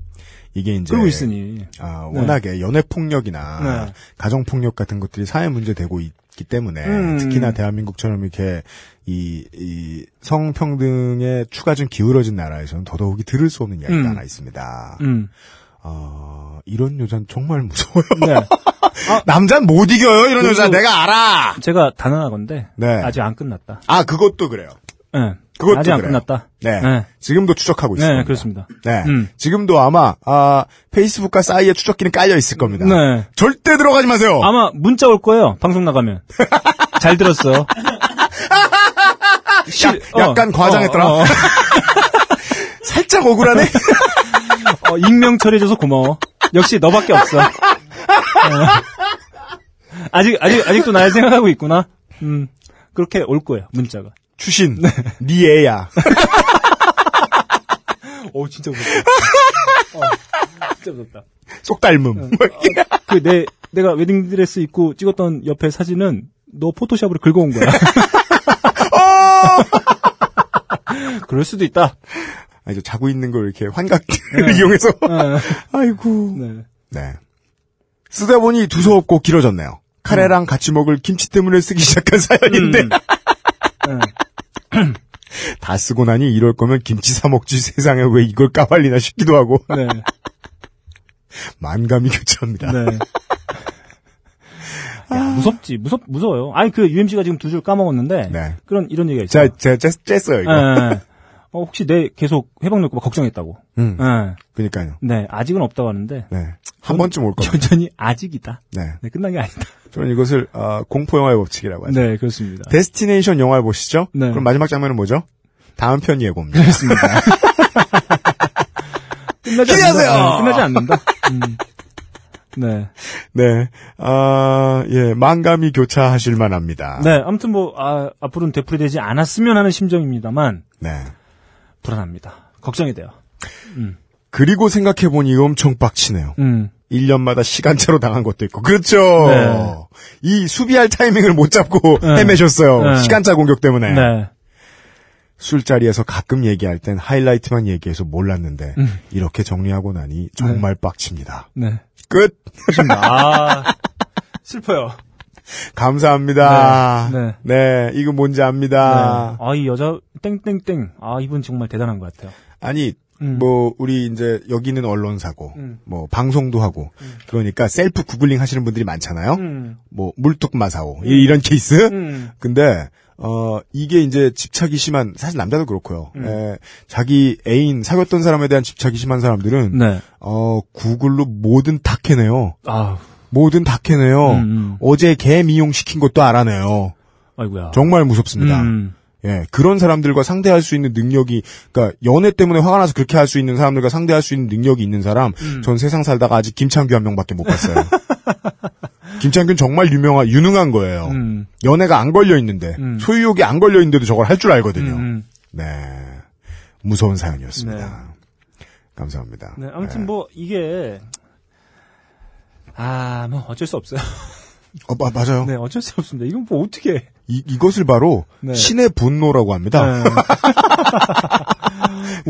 이게 이제. 그러고 있으니. 아, 워낙에 네. 연애폭력이나 네. 가정폭력 같은 것들이 사회 문제되고 있기 때문에. 음. 특히나 대한민국처럼 이렇게 이, 이 성평등에 추가 좀 기울어진 나라에서는 더더욱이 들을 수 없는 이야기가 음. 하나 있습니다. 음. 어, 이런 여자는 정말 무서워요. 네. 아, 남자는 못 이겨요, 이런 여자. 내가 알아! 제가 단언하건데. 네. 아직 안 끝났다. 아, 그것도 그래요. 예. 네. 그것도 아직 안 그래요. 끝났다. 네. 네. 지금도 추적하고 네, 있습니다. 네, 그렇습니다. 네. 음. 지금도 아마, 아, 페이스북과 싸이의 추적기는 깔려있을 겁니다. 네. 절대 들어가지 마세요! 아마 문자 올 거예요, 방송 나가면. 잘 들었어. 실, 약간 어, 과장했더라. 어, 어, 어. 살짝 억울하네? 어, 익명 처리해줘서 고마워. 역시 너밖에 없어. 아직 아직 아직도 날 생각하고 있구나. 음 그렇게 올 거야 문자가. 추신. 네. 니 애야. 오 진짜 무섭다. 어, 진짜 무섭다. 속 닮음. 어, 어, 그 내 내가 웨딩 드레스 입고 찍었던 옆에 사진은 너 포토샵으로 긁어온 거야. 그럴 수도 있다. 아 이제 자고 있는 걸 이렇게 환각을 네. 이용해서. 네. 아이고. 네. 네. 쓰다 보니 두서없고 길어졌네요. 카레랑 음. 같이 먹을 김치 때문에 쓰기 시작한 사연인데 음. 다 쓰고 나니 이럴 거면 김치 사 먹지 세상에 왜 이걸 까발리나 싶기도 하고 네. 만감이 교차합니다. 네. 야, 무섭지 무섭 무서워요. 아니 그 유엠씨가 지금 두 줄 까먹었는데 네. 그런 이런 얘기가 있어요. 제가 쬐어요 이거. 네. 어, 혹시 내 계속 해방될까 봐 걱정했다고. 음. 네. 그러니까요. 네, 아직은 없다고 하는데. 네. 한 전, 번쯤 올 겁니다. 여전히 아직이다. 네. 네, 끝난 게 아니다. 저는 이것을 어, 공포 영화의 법칙이라고 하죠. 네, 그렇습니다. 데스티네이션 영화를 보시죠. 네. 그럼 마지막 장면은 뭐죠? 다음 편 예고입니다. 그렇습니다. 끝나지 않는다. 네, 끝나지 않는다. 음. 네. 네. 아, 예, 만감이 교차하실 만합니다. 네, 아무튼 뭐 아, 앞으로는 되풀이되지 않았으면 하는 심정입니다만. 네. 불안합니다. 걱정이 돼요. 음. 그리고 생각해보니 엄청 빡치네요. 음. 일 년마다 시간차로 당한 것도 있고. 그렇죠. 네. 이 수비할 타이밍을 못 잡고 네. 헤매셨어요. 네. 시간차 공격 때문에. 네. 술자리에서 가끔 얘기할 땐 하이라이트만 얘기해서 몰랐는데 음. 이렇게 정리하고 나니 정말 네. 빡칩니다. 네. 끝. 아, 슬퍼요. 감사합니다. 네, 네. 네, 이거 뭔지 압니다. 네. 아, 이 여자 땡땡땡. 아, 이분 정말 대단한 것 같아요. 아니, 음. 뭐 우리 이제 여기는 언론사고, 음. 뭐 방송도 하고, 음. 그러니까 셀프 구글링 하시는 분들이 많잖아요. 음. 뭐 물뚝마사오 음. 이런 케이스. 음. 근데 어, 이게 이제 집착이 심한, 사실 남자도 그렇고요. 음. 에, 자기 애인, 사귀었던 사람에 대한 집착이 심한 사람들은, 네. 어, 구글로 뭐든 다 캐내요. 아. 뭐든 다 캐내요. 음, 음. 어제 개 미용시킨 것도 알아내요. 아이고야. 정말 무섭습니다. 음. 예, 그런 사람들과 상대할 수 있는 능력이, 그러니까 연애 때문에 화가 나서 그렇게 할 수 있는 사람들과 상대할 수 있는 능력이 있는 사람, 음. 전 세상 살다가 아직 김창규 한 명밖에 못 봤어요. 김창규는 정말 유명한, 유능한 거예요. 음. 연애가 안 걸려 있는데, 음. 소유욕이 안 걸려 있는데도 저걸 할 줄 알거든요. 음. 네, 무서운 사연이었습니다. 네. 감사합니다. 네, 아무튼 네. 뭐 이게 아, 뭐 어쩔 수 없어요. 어, 마, 맞아요. 네, 어쩔 수 없습니다. 이건 뭐 어떻게 해? 이, 이것을 바로 네. 신의 분노라고 합니다. 네.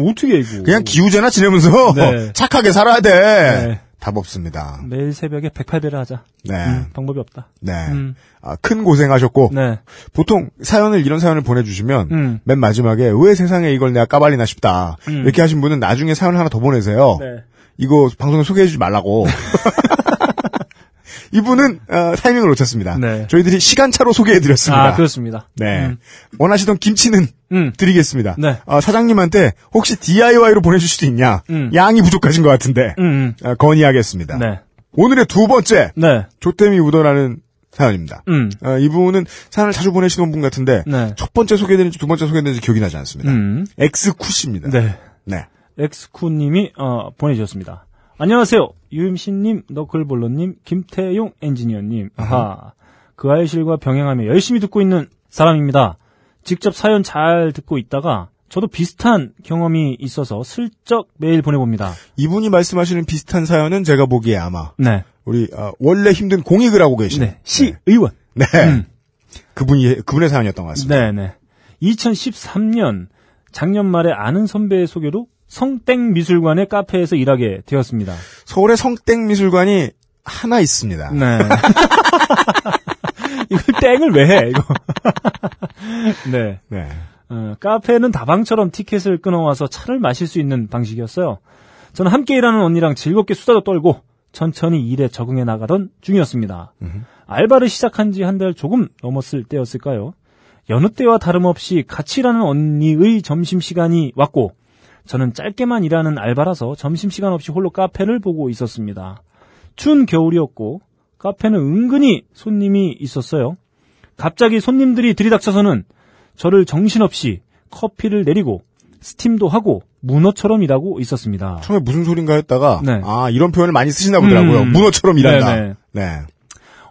어떻게 이거? 그냥 기우제나 지내면서 네. 착하게 살아야 돼. 네. 답 없습니다. 매일 새벽에 백팔 회를 하자. 네. 음, 방법이 없다. 네. 음. 아, 큰 고생하셨고. 네. 보통 사연을, 이런 사연을 보내주시면, 음. 맨 마지막에 왜 세상에 이걸 내가 까발리나 싶다. 음. 이렇게 하신 분은 나중에 사연 하나 더 보내세요. 네. 이거 방송에 소개해주지 말라고. 이분은 어, 타이밍을 놓쳤습니다. 네. 저희들이 시간차로 소개해드렸습니다. 아, 그렇습니다. 네. 음. 원하시던 김치는 음. 드리겠습니다. 네. 어, 사장님한테 혹시 디아이와이로 보내줄 수도 있냐? 음. 양이 부족하신 것 같은데 음, 음. 어, 건의하겠습니다. 네. 오늘의 두 번째 네. 조땜이 우더라는 사연입니다. 음. 어, 이분은 사연을 자주 보내시던 분 같은데 네. 첫 번째 소개되는지 두 번째 소개되는지 기억이 나지 않습니다. 음. 엑스쿠씨입니다. 네. 네. 엑스쿠님이 어, 보내주셨습니다. 안녕하세요. 유임신님, 너클볼러님, 김태용 엔지니어님. 아하. 그 아이실과 병행하며 열심히 듣고 있는 사람입니다. 직접 사연 잘 듣고 있다가 저도 비슷한 경험이 있어서 슬쩍 메일 보내봅니다. 이분이 말씀하시는 비슷한 사연은 제가 보기에 아마 네. 우리 어, 원래 힘든 공익을 하고 계신 네. 시의원. 네. 음. 그분이, 그분의 사연이었던 것 같습니다. 네네. 이천십삼 년 작년 말에 아는 선배의 소개로 성땡미술관의 카페에서 일하게 되었습니다. 서울에 성땡미술관이 하나 있습니다. 네. 이걸 땡을 왜 해, 이거. 네. 네. 어, 카페는 다방처럼 티켓을 끊어와서 차를 마실 수 있는 방식이었어요. 저는 함께 일하는 언니랑 즐겁게 수다도 떨고 천천히 일에 적응해 나가던 중이었습니다. 음흠. 알바를 시작한 지 한 달 조금 넘었을 때였을까요? 여느 때와 다름없이 같이 일하는 언니의 점심시간이 왔고 저는 짧게만 일하는 알바라서 점심시간 없이 홀로 카페를 보고 있었습니다. 추운 겨울이었고 카페는 은근히 손님이 있었어요. 갑자기 손님들이 들이닥쳐서는 저를 정신없이 커피를 내리고 스팀도 하고 문어처럼 일하고 있었습니다. 처음에 무슨 소린가 했다가 네. 아 이런 표현을 많이 쓰시나 보더라고요. 음, 문어처럼 일한다. 네네. 네.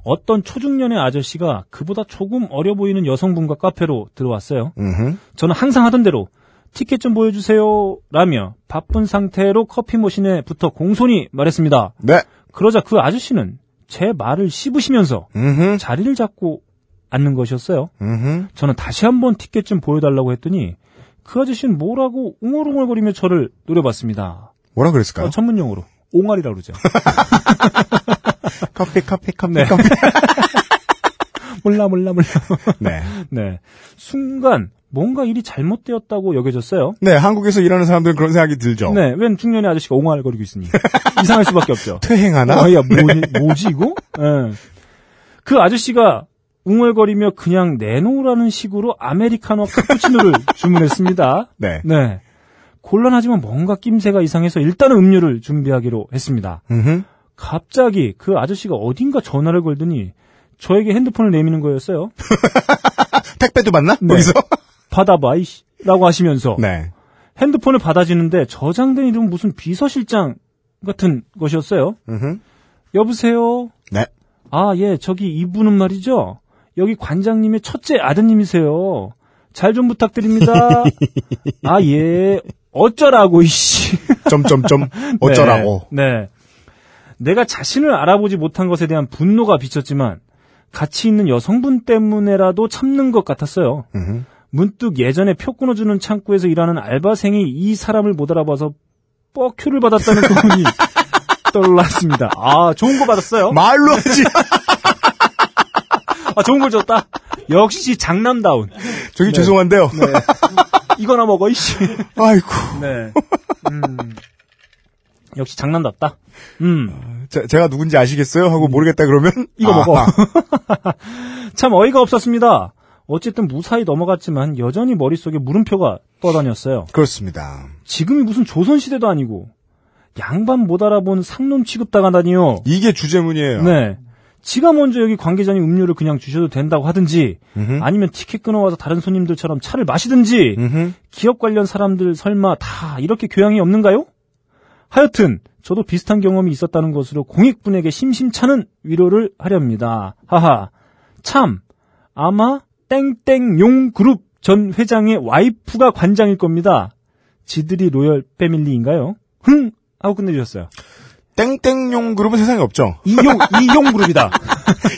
어떤 초중년의 아저씨가 그보다 조금 어려 보이는 여성분과 카페로 들어왔어요. 음흠. 저는 항상 하던 대로 티켓 좀 보여주세요 라며 바쁜 상태로 커피 머신에 붙어 공손히 말했습니다. 네. 그러자 그 아저씨는 제 말을 씹으시면서 음흠. 자리를 잡고 앉는 것이었어요. 음흠. 저는 다시 한번 티켓 좀 보여달라고 했더니 그 아저씨는 뭐라고 웅얼웅얼거리며 저를 노려봤습니다. 뭐라 그랬을까요? 어, 전문용어로 옹알이라고 그러죠. 커피 커피 커피 네. 커피 몰라 몰라 몰라 네. 네. 순간 뭔가 일이 잘못되었다고 여겨졌어요. 네, 한국에서 일하는 사람들은 그런 생각이 들죠. 네, 웬 중년의 아저씨가 옹알거리고 있으니 이상할 수밖에 없죠. 퇴행하나? 아, 야, 뭐니, 네. 뭐지 이거? 네. 그 아저씨가 웅얼거리며 그냥 내놓으라는 식으로 아메리카노 카푸치노를 주문했습니다. 네. 네. 곤란하지만 뭔가 낌새가 이상해서 일단은 음료를 준비하기로 했습니다. 음흠. 갑자기 그 아저씨가 어딘가 전화를 걸더니 저에게 핸드폰을 내미는 거였어요. 택배도 받나? 네. 거기서? 받아봐, 이씨. 라고 하시면서. 네. 핸드폰을 받아지는데 저장된 이름은 무슨 비서실장 같은 것이었어요. 으흠. 여보세요? 네. 아, 예, 저기 이분은 말이죠. 여기 관장님의 첫째 아드님이세요. 잘 좀 부탁드립니다. 아, 예. 어쩌라고, 이씨. 점점점. 어쩌라고. 네. 네. 내가 자신을 알아보지 못한 것에 대한 분노가 비쳤지만, 같이 있는 여성분 때문에라도 참는 것 같았어요. 으흠. 문득 예전에 표 끊어주는 창구에서 일하는 알바생이 이 사람을 못 알아봐서 뻑큐를 받았다는 부분이 떠올랐습니다. 아, 좋은 거 받았어요? 말로 하지. 아, 좋은 걸 줬다. 역시 장남다운. 저기 네. 죄송한데요. 네. 이거나 먹어, 이씨. 아이고. 네. 음. 역시 장난답다. 음. 제, 제가 누군지 아시겠어요? 하고 모르겠다 그러면 이거 아. 먹어. 참 어이가 없었습니다. 어쨌든 무사히 넘어갔지만 여전히 머릿속에 물음표가 떠다녔어요. 그렇습니다. 지금이 무슨 조선시대도 아니고 양반 못 알아본 상놈 취급당하다니요. 이게 주제문이에요. 네. 지가 먼저 여기 관계자님 음료를 그냥 주셔도 된다고 하든지 음흠. 아니면 티켓 끊어와서 다른 손님들처럼 차를 마시든지 음흠. 기업 관련 사람들 설마 다 이렇게 교양이 없는가요? 하여튼 저도 비슷한 경험이 있었다는 것으로 공익분에게 심심찮은 위로를 하렵니다. 하하. 참 아마 땡땡용 그룹 전 회장의 와이프가 관장일 겁니다. 지들이 로열 패밀리인가요? 흥! 하고 끝내주셨어요. 땡땡용 그룹은 세상에 없죠. 이용, 이용 그룹이다.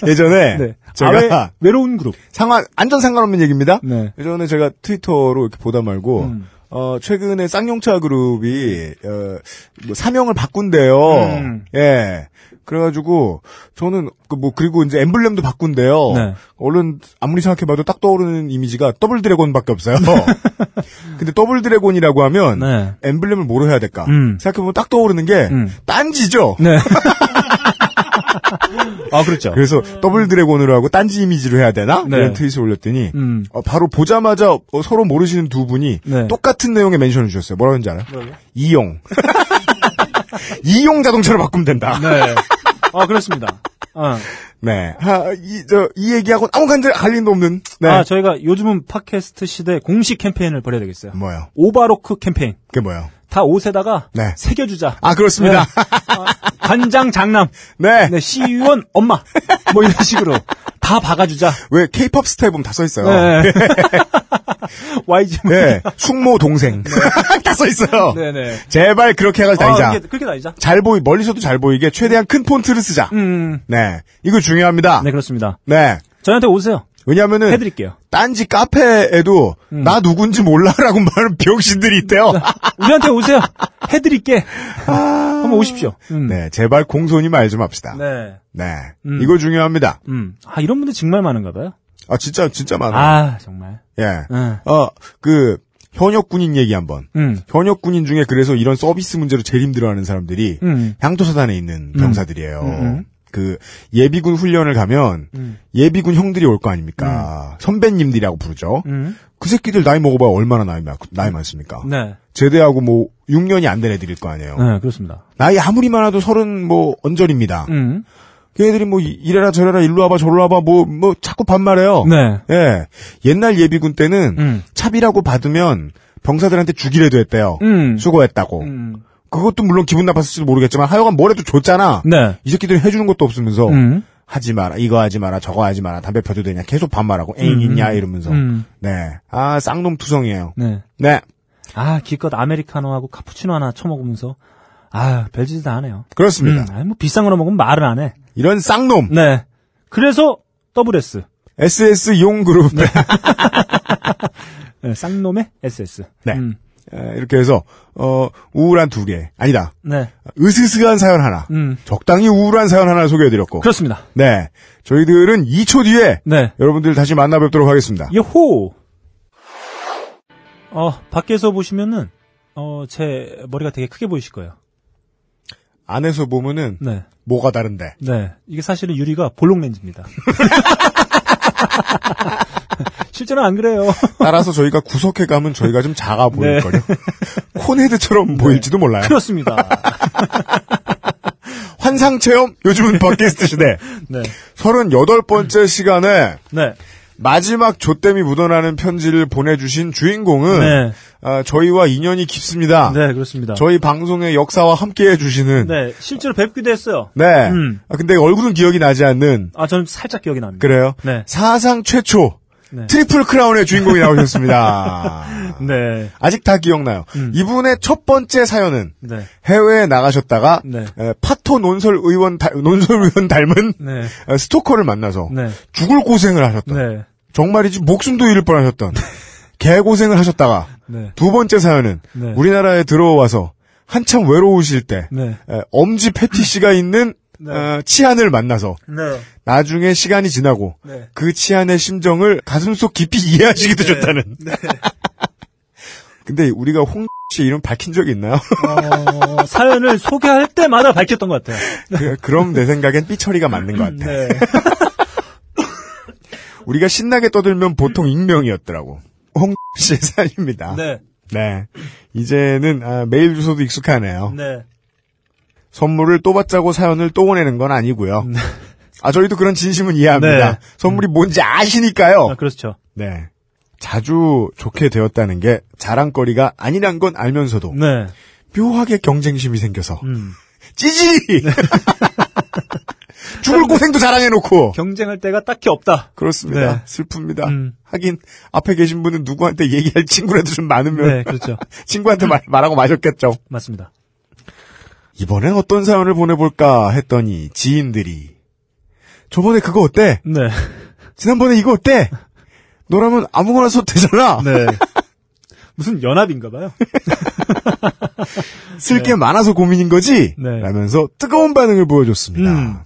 예전에 네. 제가 아외, 외로운 그룹. 상관, 안전 상관없는 얘기입니다. 네. 예전에 제가 트위터로 이렇게 보다 말고 음. 어, 최근에 쌍용차 그룹이, 어, 뭐 사명을 바꾼대요. 음. 예. 그래가지고, 저는, 그, 뭐, 그리고 이제 엠블렘도 바꾼대요. 네. 얼른, 아무리 생각해봐도 딱 떠오르는 이미지가 더블 드래곤 밖에 없어요. 근데 더블 드래곤이라고 하면, 네. 엠블렘을 뭐로 해야 될까? 음. 생각해보면 딱 떠오르는 게, 음. 딴지죠? 네. 아, 그렇죠. 그래서 더블 드래곤으로 하고 딴지 이미지로 해야 되나? 네. 이런 트윗을 올렸더니 음. 어, 바로 보자마자 어, 서로 모르시는 두 분이 네. 똑같은 내용의 멘션을 주셨어요. 뭐라고 했는지 알아요? 뭐라고요? 이용. 이용 자동차로 바꾸면 된다. 네. 아, 그렇습니다. 어. 네. 아, 이, 저, 이 얘기하고는 아무 관련도 없는. 네. 아, 저희가 요즘은 팟캐스트 시대 공식 캠페인을 벌여야 되겠어요. 뭐요? 오바로크 캠페인. 그게 뭐예요? 다 옷에다가 네. 새겨주자. 아, 그렇습니다. 네. 아, 관장 장남. 네. 네. 시의원 엄마. 뭐 이런 식으로 다 박아주자. 왜 K-팝 스타일 보면 다 써 있어요. 네. 와이지. 네. 숙모 동생. 네. 다 써 있어요. 네네. 제발 그렇게 해가지고 다니자. 아, 그렇게, 그렇게 다니자. 잘 보이 멀리서도 잘 보이게 최대한 큰 폰트를 쓰자. 음. 네. 이거 중요합니다. 네, 그렇습니다. 네. 저희한테 오세요. 왜냐면은 해드릴게요. 딴지 카페에도 음. 나 누군지 몰라라고 말하는 병신들이 있대요. 우리한테 오세요. 해드릴게. 아... 한번 오십시오. 음. 네, 제발 공손히 말 좀 합시다. 네, 네, 음. 이거 중요합니다. 음. 아 이런 분들 정말 많은가봐요. 아 진짜 진짜 많아요. 아 정말. 예. 음. 어 그 현역 군인 얘기 한번. 음. 현역 군인 중에 그래서 이런 서비스 문제로 제일 힘들어하는 사람들이 음. 향토사단에 있는 병사들이에요. 음. 음. 그 예비군 훈련을 가면 음. 예비군 형들이 올 거 아닙니까? 음. 선배님들이라고 부르죠. 음. 그 새끼들 나이 먹어봐야 얼마나 나이, 많, 나이 많습니까? 네. 제대하고 뭐 육 년이 안 된 애들일 거 아니에요. 네, 그렇습니다. 나이 아무리 많아도 서른 뭐 언저리입니다. 음. 걔네들이 뭐 이래라 저래라 일로 와봐 저로 와봐 뭐뭐 뭐 자꾸 반말해요. 네. 예. 옛날 예비군 때는 음. 차비라고 받으면 병사들한테 주기라도 했대요. 음. 수고했다고. 음. 그것도 물론 기분 나빴을지도 모르겠지만 하여간 뭘 해도 줬잖아. 네. 이 새끼들이 해주는 것도 없으면서 음. 하지 마라, 이거 하지 마라, 저거 하지 마라, 담배 펴도 되냐 계속 반말하고 애인 음. 있냐 이러면서 음. 네, 아 쌍놈 투성이에요. 네, 네. 아 기껏 아메리카노하고 카푸치노 하나 처먹으면서 아 별짓 다 안 해요. 그렇습니다. 음, 아니, 뭐 비싼 거로 먹으면 말을 안 해. 이런 쌍놈. 네. 그래서 더블 S. 에스에스 용 그룹. 네. 네, 쌍놈의 에스에스. 네. 음. 이렇게 해서 어 우울한 두 개 아니다. 네. 으스스한 사연 하나. 음. 적당히 우울한 사연 하나를 소개해드렸고. 그렇습니다. 네. 저희들은 이 초 뒤에 네. 여러분들 다시 만나뵙도록 하겠습니다. 요호. 어 밖에서 보시면은 어 제 머리가 되게 크게 보이실 거예요. 안에서 보면은 네. 뭐가 다른데. 네. 이게 사실은 유리가 볼록 렌즈입니다. 실제는 안 그래요. 따라서 저희가 구석에 가면 저희가 좀 작아 보일 거예요. 네. 콘헤드처럼 보일지도 네. 몰라요. 그렇습니다. 환상 체험 요즘은 팟캐스트 시대. 네. 서른여덟 번째 시간에 네. 마지막 좆댐이 묻어나는 편지를 보내주신 주인공은 네. 아, 저희와 인연이 깊습니다. 네, 그렇습니다. 저희 방송의 역사와 함께해 주시는. 네, 실제로 뵙기도 했어요. 네. 음. 아, 근데 얼굴은 기억이 나지 않는. 아, 저는 살짝 기억이 납니다. 그래요? 네. 사상 최초. 네. 트리플 크라운의 주인공이 나오셨습니다. 네. 아직 다 기억나요. 음. 이분의 첫 번째 사연은 네. 해외에 나가셨다가 네. 에, 파토 논설 의원 다, 논설 의원 닮은 네. 에, 스토커를 만나서 네. 죽을 고생을 하셨던 네. 정말이지 목숨도 잃을 뻔하셨던 개고생을 하셨다가 네. 두 번째 사연은 네. 우리나라에 들어와서 한참 외로우실 때 네. 에, 엄지 패티시가 있는 네. 어, 치안을 만나서 네. 나중에 시간이 지나고 네. 그 치안의 심정을 가슴속 깊이 이해하시기도 네. 좋다는. 네. 근데 우리가 홍 씨 이름 밝힌 적이 있나요? 어, 사연을 소개할 때마다 밝혔던 것 같아요. 그, 그럼 내 생각엔 삐처리가 맞는 것 같아요. 네. 우리가 신나게 떠들면 보통 익명이었더라고. 홍씨 사입니다. 네. 네. 이제는 아, 메일 주소도 익숙하네요. 네. 선물을 또 받자고 사연을 또 보내는 건 아니고요. 네. 아, 저희도 그런 진심은 이해합니다. 네. 선물이 음. 뭔지 아시니까요. 아, 그렇죠. 네. 자주 좋게 되었다는 게 자랑거리가 아니란 건 알면서도 네. 묘하게 경쟁심이 생겨서 음. 찌질이! 네. 죽을 고생도 자랑해놓고 경쟁할 때가 딱히 없다. 그렇습니다. 네. 슬픕니다. 음. 하긴 앞에 계신 분은 누구한테 얘기할 친구라도 좀 많으면 네, 그렇죠. 친구한테 말, 말하고 마셨겠죠. 맞습니다. 이번엔 어떤 사연을 보내볼까 했더니 지인들이 저번에 그거 어때? 네. 지난번에 이거 어때? 너라면 아무거나 써도 되잖아. 네. 무슨 연합인가 봐요. 쓸 게 네. 많아서 고민인 거지? 네. 라면서 뜨거운 반응을 보여줬습니다. 음.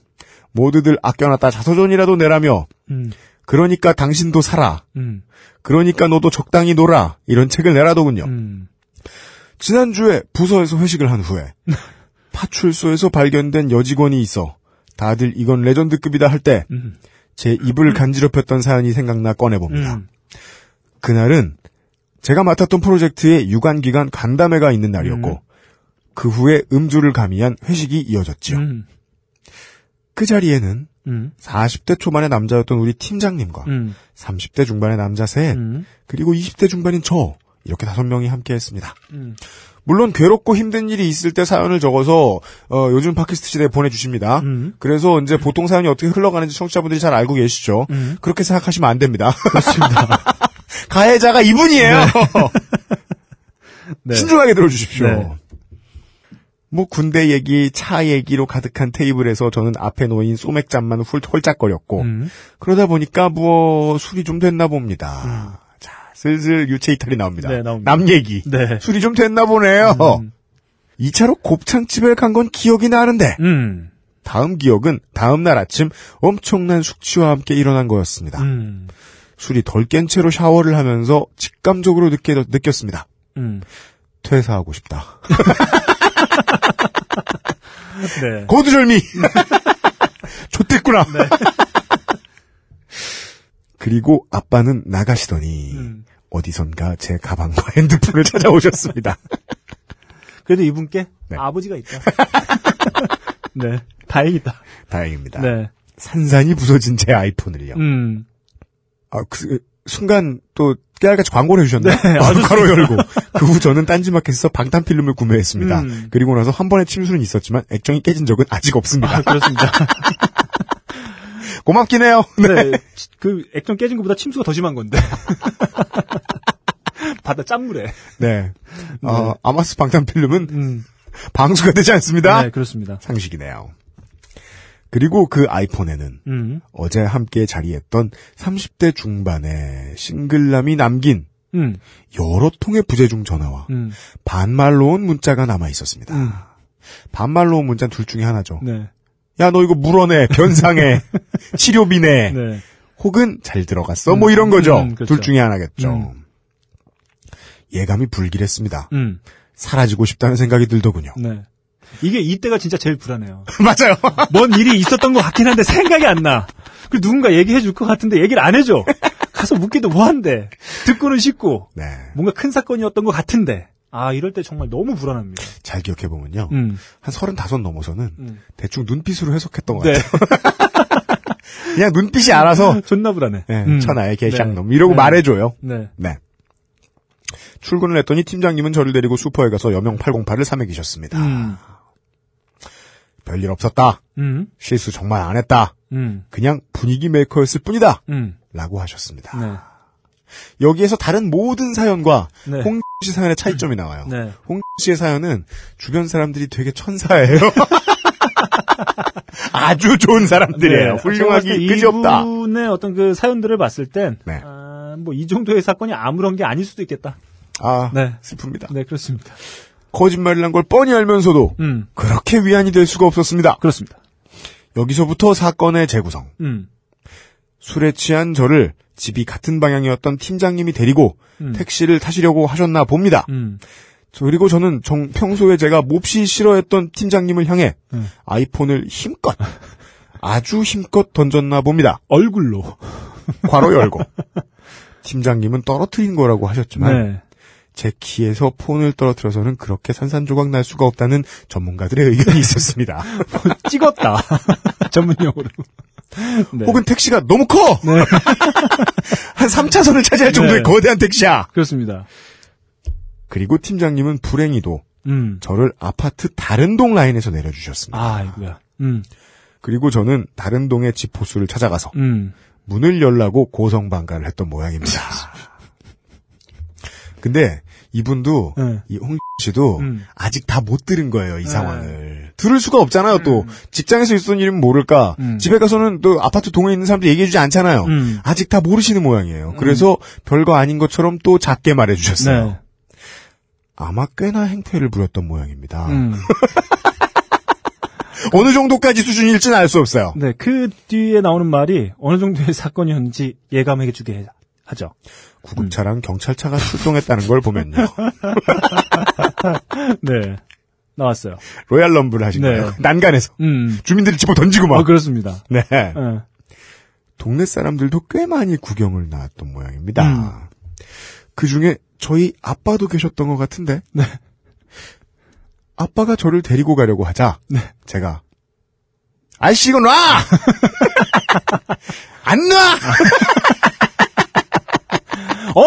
모두들 아껴놨다 자서전이라도 내라며 음. 그러니까 당신도 살아. 음. 그러니까 너도 적당히 놀아. 이런 책을 내라더군요. 음. 지난주에 부서에서 회식을 한 후에 파출소에서 발견된 여직원이 있어 다들 이건 레전드급이다 할 때 제 음. 입을 간지럽혔던 사연이 생각나 꺼내봅니다. 음. 그날은 제가 맡았던 프로젝트의 유관기관 간담회가 있는 날이었고 음. 그 후에 음주를 가미한 회식이 이어졌지요. 음. 그 자리에는 음. 사십 대 초반의 남자였던 우리 팀장님과 음. 삼십 대 중반의 남자 셋 음. 그리고 이십 대 중반인 저 이렇게 다섯 명이 함께했습니다. 음. 물론 괴롭고 힘든 일이 있을 때 사연을 적어서 어, 요즘 팟캐스트 시대에 보내주십니다. 음. 그래서 이제 보통 사연이 어떻게 흘러가는지 청취자분들이 잘 알고 계시죠. 음. 그렇게 생각하시면 안 됩니다. 그렇습니다. 가해자가 이분이에요. 네. 신중하게 들어주십시오. 네. 뭐 군대 얘기, 차 얘기로 가득한 테이블에서 저는 앞에 놓인 소맥잔만 훌, 홀짝거렸고 음. 그러다 보니까 뭐 술이 좀 됐나 봅니다. 음. 자, 슬슬 유체 이탈이 나옵니다. 네, 나옵니다. 남 얘기. 네. 술이 좀 됐나 보네요. 음. 이 차로 곱창집에 간 건 기억이 나는데 음. 다음 기억은 다음 날 아침 엄청난 숙취와 함께 일어난 거였습니다. 음. 술이 덜 깬 채로 샤워를 하면서 직감적으로 느껴, 느꼈습니다. 음. 퇴사하고 싶다. 네. 고두절미. 좋댔구나. 네. 그리고 아빠는 나가시더니 음. 어디선가 제 가방과 핸드폰을 찾아오셨습니다. 그래도 이분께 네. 아버지가 있다. 네, 다행이다. 다행입니다. 네. 산산이 부서진 제 아이폰을요. 음. 아, 그, 순간 또 깨알같이 광고를 해주셨네요. 네, 바로 열고. 그 후 저는 딴지마켓에서 방탄필름을 구매했습니다. 음. 그리고 나서 한 번의 침수는 있었지만 액정이 깨진 적은 아직 없습니다. 아, 그렇습니다. 고맙긴 해요. 네. 네, 그 액정 깨진 것보다 침수가 더 심한 건데. 바다 짠물에. 네. 어, 네. 아마스 방탄필름은 음. 방수가 되지 않습니다. 네, 그렇습니다. 상식이네요. 그리고 그 아이폰에는 음. 어제 함께 자리했던 삼십 대 중반의 싱글남이 남긴 음. 여러 통의 부재중 전화와 음. 반말로 온 문자가 남아있었습니다. 음. 반말로 온 문자는 둘 중에 하나죠. 네. 야, 너 이거 물어내, 변상해, 치료비네, 네. 혹은 잘 들어갔어, 음. 뭐 이런 거죠. 음, 그렇죠. 둘 중에 하나겠죠. 음. 예감이 불길했습니다. 음. 사라지고 싶다는 생각이 들더군요. 네. 이게 이때가 진짜 제일 불안해요. 맞아요. 뭔 일이 있었던 것 같긴 한데 생각이 안 나. 그리고 누군가 얘기해 줄 것 같은데 얘기를 안 해줘. 가서 묻기도 뭐한데. 듣고는 싶고. 네. 뭔가 큰 사건이었던 것 같은데. 아, 이럴 때 정말 너무 불안합니다. 잘 기억해보면요. 음. 한 서른다섯 넘어서는 음. 대충 눈빛으로 해석했던 것 같아요. 네. 그냥 눈빛이 알아서. 존나 불안해. 네, 음. 천하의 개샹놈 네. 이러고 네. 말해줘요. 네. 네. 출근을 했더니 팀장님은 저를 데리고 슈퍼에 가서 여명 팔공팔을 사먹이셨습니다. 음. 별일 없었다. 음. 실수 정말 안 했다. 음. 그냥 분위기 메이커였을 뿐이다. 음. 라고 하셨습니다. 네. 여기에서 다른 모든 사연과 네. 홍 씨 사연의 차이점이 나와요. 네. 홍 씨의 사연은 주변 사람들이 되게 천사예요. 아주 좋은 사람들이에요. 네. 훌륭하기 그지없다. 이분의 어떤 그 사연들을 봤을 땐 네. 아, 뭐 이 정도의 사건이 아무런 게 아닐 수도 있겠다. 아, 네. 슬픕니다. 네, 그렇습니다. 거짓말이란 걸 뻔히 알면서도 음. 그렇게 위안이 될 수가 없었습니다. 그렇습니다. 여기서부터 사건의 재구성. 음. 술에 취한 저를 집이 같은 방향이었던 팀장님이 데리고 음. 택시를 타시려고 하셨나 봅니다. 음. 그리고 저는 정, 평소에 제가 몹시 싫어했던 팀장님을 향해 음. 아이폰을 힘껏 아주 힘껏 던졌나 봅니다. 얼굴로. 괄호 열고. 팀장님은 떨어뜨린 거라고 하셨지만 네. 제 키에서 폰을 떨어뜨려서는 그렇게 산산조각 날 수가 없다는 전문가들의 의견이 있었습니다. 찍었다. 전문용어로. 네. 혹은 택시가 너무 커! 네. 한 삼 차선을 차지할 정도의 네. 거대한 택시야! 그렇습니다. 그리고 팀장님은 불행히도 음. 저를 아파트 다른 동 라인에서 내려주셨습니다. 아이고야. 음. 그리고 저는 다른 동의 집 호수를 찾아가서 음. 문을 열라고 고성방가를 했던 모양입니다. 근데 이분도 네. 이 홍 씨도 음. 아직 다 못 들은 거예요. 이 네. 상황을. 들을 수가 없잖아요. 음. 또 직장에서 있었던 일은 모를까. 음. 집에 가서는 또 아파트 동에 있는 사람들 얘기해 주지 않잖아요. 음. 아직 다 모르시는 모양이에요. 음. 그래서 별거 아닌 것처럼 또 작게 말해 주셨어요. 네. 아마 꽤나 행패를 부렸던 모양입니다. 음. 어느 정도까지 수준일지는 알 수 없어요. 네, 그 뒤에 나오는 말이 어느 정도의 사건이었는지 예감하게 주게 하죠. 구급차랑 음. 경찰차가 출동했다는 걸 보면요. 네, 나왔어요. 로얄 럼블 하신 거예요. 네. 난간에서 음. 주민들이 집어 던지고 막. 어, 그렇습니다. 네. 네, 동네 사람들도 꽤 많이 구경을 나왔던 모양입니다. 음. 그 중에 저희 아빠도 계셨던 것 같은데. 네. 아빠가 저를 데리고 가려고 하자. 네. 제가. 아이씨, 이건 놔! 안 놔!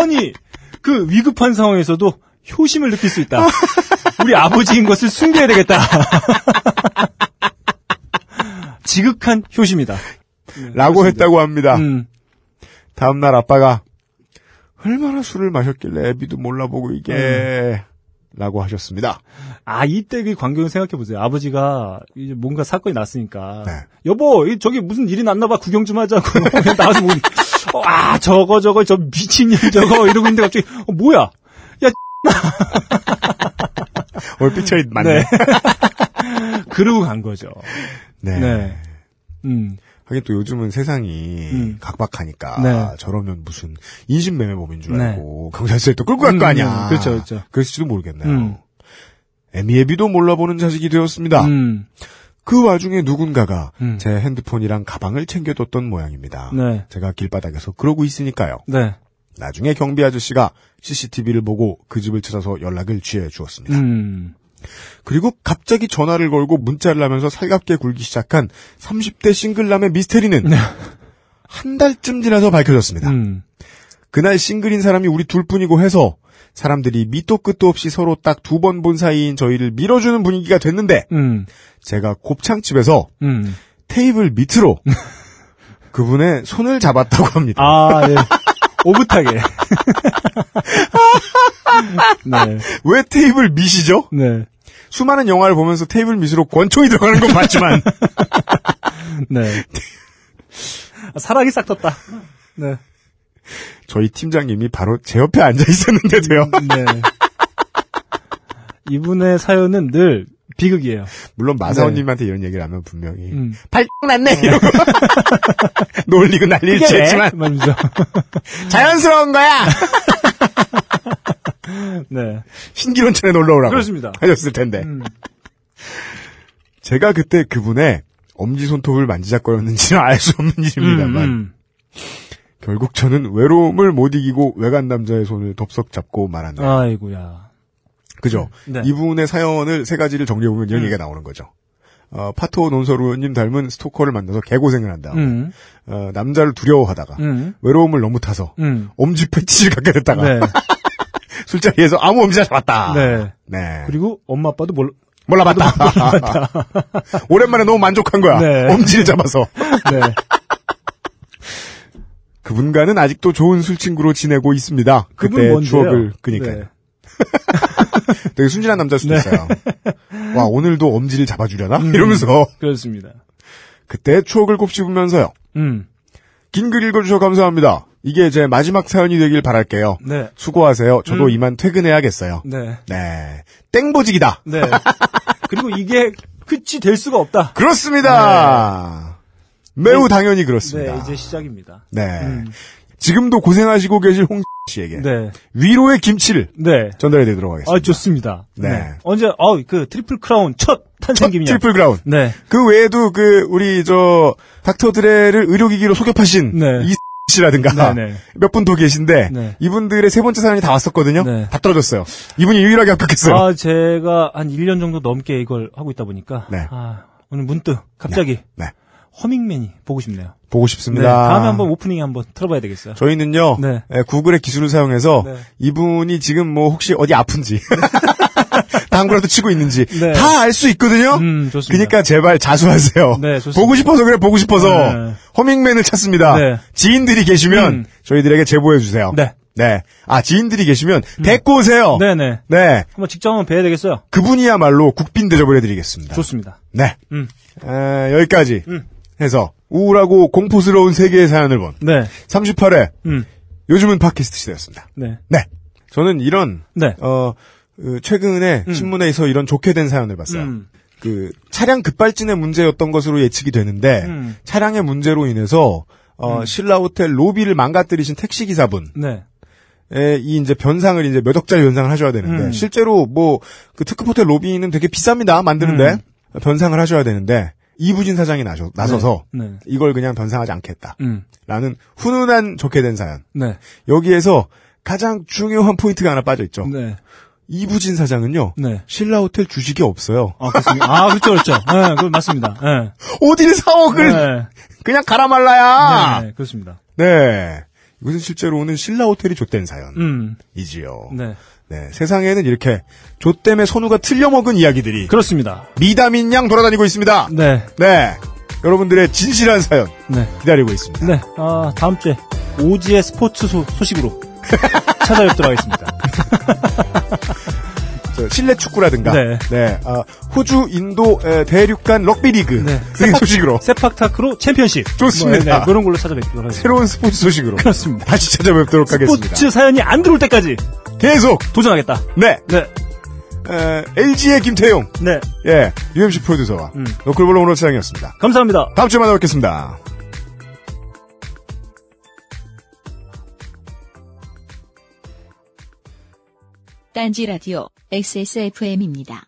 아니, 그 위급한 상황에서도 효심을 느낄 수 있다. 우리 아버지인 것을 숨겨야 되겠다. 지극한 효심이다. 라고 그렇습니다. 했다고 합니다. 음. 다음날 아빠가 얼마나 술을 마셨길래 애비도 몰라보고 이게... 음. 라고 하셨습니다. 아, 이때 그 광경을 생각해보세요. 아버지가 이제 뭔가 사건이 났으니까. 네. 여보, 저기 무슨 일이 났나봐. 구경 좀 하자고. 나와서 뭐, 어, 아, 저거, 저거, 저 미친년 저거. 이러고 있는데 갑자기, 어, 뭐야. 야, 얼핏처리 맞네. 네. 그러고 간 거죠. 네. 네. 음. 하긴 또 요즘은 세상이 음. 각박하니까 네. 저러면 무슨 인신매매범인 줄 알고 네. 경찰서에 또 끌고 갈 거 아니야. 음, 그렇죠, 그렇죠. 그랬을지도 모르겠네요. 음. 애미애비도 몰라보는 자식이 되었습니다. 음. 그 와중에 누군가가 음. 제 핸드폰이랑 가방을 챙겨뒀던 모양입니다. 네. 제가 길바닥에서 그러고 있으니까요. 네. 나중에 경비 아저씨가 씨씨티비를 보고 그 집을 찾아서 연락을 취해 주었습니다. 음. 그리고 갑자기 전화를 걸고 문자를 하면서 살갑게 굴기 시작한 삼십 대 싱글남의 미스테리는 네. 한 달쯤 지나서 밝혀졌습니다. 음. 그날 싱글인 사람이 우리 둘뿐이고 해서 사람들이 밑도 끝도 없이 서로 딱 두 번 본 사이인 저희를 밀어주는 분위기가 됐는데 음. 제가 곱창집에서 음. 테이블 밑으로 그분의 손을 잡았다고 합니다. 아, 예. 오붓하게. 네. 왜 테이블 밑이죠? 네. 수많은 영화를 보면서 테이블 밑으로 권총이 들어가는 건 봤지만. 네. 사랑이 싹 텄다. 네. 저희 팀장님이 바로 제 옆에 앉아 있었는데도요. 네. 이분의 사연은 늘 비극이에요. 물론 마사오님한테 네. 이런 얘기를 하면 분명히 음. 발 났네 이러고 놀리고 난리를 치지만 자연스러운 거야. 네. 신기론천에 놀러오라고 그렇습니다. 하셨을 텐데 음. 제가 그때 그분의 엄지손톱을 만지작거렸는지는 알 수 없는 일입니다만 음. 결국 저는 외로움을 못 이기고 외간 남자의 손을 덥석 잡고 말았네요. 아이고야. 그죠? 네. 이분의 사연을 세 가지를 정리해보면 이런 음. 얘기가 나오는 거죠. 어, 파토 논서루님 닮은 스토커를 만나서 개고생을 한 다음에 음. 어, 남자를 두려워하다가 음. 외로움을 너무 타서 음. 엄지 패치를 갖게 됐다가 네. 술자리에서 아무 엄지나 잡았다. 네. 네. 그리고 엄마 아빠도 몰라, 몰라봤다. 몰라봤다. 오랜만에 너무 만족한 거야. 네. 엄지를 잡아서. 네. 그분과는 아직도 좋은 술친구로 지내고 있습니다. 그때의 추억을. 그니까요. 네. 되게 순진한 남자일 수도 네. 있어요. 와, 오늘도 엄지를 잡아주려나? 음, 이러면서. 그렇습니다. 그때의 추억을 곱씹으면서요. 음. 긴 글 읽어주셔서 감사합니다. 이게 제 마지막 사연이 되길 바랄게요. 네. 수고하세요. 저도 음. 이만 퇴근해야겠어요. 네. 네. 땡보직이다. 네. 그리고 이게 끝이 될 수가 없다. 그렇습니다. 네. 매우 네. 당연히 그렇습니다. 네, 이제 시작입니다. 네. 음. 지금도 고생하시고 계실 홍 씨에게 네. 위로의 김치를 네. 전달해드리도록 하겠습니다. 아, 좋습니다. 네. 네. 언제 어, 그 트리플 크라운 첫 탄생기념. 트리플 크라운. 네. 그 외에도 그 우리 저 닥터 드레를 의료기기로 소개하신 네. 이 씨라든가 몇 분 더 계신데 네네. 이분들의 세 번째 사연이 다 왔었거든요. 네. 다 떨어졌어요. 이분이 유일하게 합격했어요. 아, 제가 한 일 년 정도 넘게 이걸 하고 있다 보니까 네. 아, 오늘 문득 갑자기 네. 네. 허밍맨이 보고 싶네요. 보고 싶습니다. 네, 다음에 한번 오프닝에 한번 틀어봐야 되겠어요. 저희는요. 네. 에, 구글의 기술을 사용해서 네. 이분이 지금 뭐 혹시 어디 아픈지 당구라도 치고 있는지 네. 다 알 수 있거든요. 음, 좋습니다. 그러니까 제발 자수하세요. 네, 좋습니다. 보고 싶어서 그래 보고 싶어서 네. 허밍맨을 찾습니다. 네. 지인들이 계시면 음. 저희들에게 제보해 주세요. 네. 네. 아, 지인들이 계시면 음. 데리고 오세요. 네네. 네. 한번 직접 한번 뵈야 되겠어요. 그분이야말로 국빈 대접을 해드리겠습니다. 좋습니다. 네. 음. 에, 여기까지 음. 해서 우울하고 공포스러운 세계의 사연을 본 네. 삼십팔 회 음. 요즘은 팟캐스트 시대였습니다. 네. 네. 저는 이런 네. 어, 최근에 음. 신문에서 이런 좋게 된 사연을 봤어요. 음. 그 차량 급발진의 문제였던 것으로 예측이 되는데 음. 차량의 문제로 인해서 어, 음. 신라호텔 로비를 망가뜨리신 택시기사분 네. 에, 이, 이제, 변상을, 이제, 몇 억짜리 변상을 하셔야 되는데, 음. 실제로, 뭐, 그 특급호텔 로비는 되게 비쌉니다, 만드는데, 음. 변상을 하셔야 되는데, 이부진 사장이 나셔, 나서서, 네. 네. 이걸 그냥 변상하지 않겠다. 음. 라는 훈훈한 좋게 된 사연. 네. 여기에서 가장 중요한 포인트가 하나 빠져있죠. 네. 이부진 사장은요, 네. 신라호텔 주식이 없어요. 아, 그렇습니까? 아, 그렇죠, 그렇죠. 예, 네, 그건 맞습니다. 예. 네. 어딜 사억을, 네. 그냥 가라 말라야! 네, 네, 그렇습니다. 네. 이것은 실제로는 신라호텔이 좆된 사연이지요. 음. 네. 네. 세상에는 이렇게 좆땜에 선우가 틀려먹은 이야기들이. 그렇습니다. 미담인 양 돌아다니고 있습니다. 네. 네. 여러분들의 진실한 사연. 네. 기다리고 있습니다. 네. 아, 다음주에 오지의 스포츠 소, 소식으로 찾아뵙도록 하겠습니다. 실내 축구라든가. 네. 네. 아, 호주, 인도, 에, 대륙간 럭비리그. 네. 세팍, 소식으로. 세팍타크로 챔피언십. 좋습니다. 뭐, 네, 그런 걸로 찾아뵙도록 하겠습니다. 새로운 스포츠 소식으로. 그렇습니다. 다시 찾아뵙도록 스포츠 하겠습니다. 스포츠 사연이 안 들어올 때까지. 계속. 도전하겠다. 네. 네. 에, 엘지의 김태용. 네. 예. 유엠씨 프로듀서와. 음. 너클볼로 오늘 사연이었습니다. 감사합니다. 다음주에 만나뵙겠습니다. 딴지 라디오 엑스에스에프엠입니다.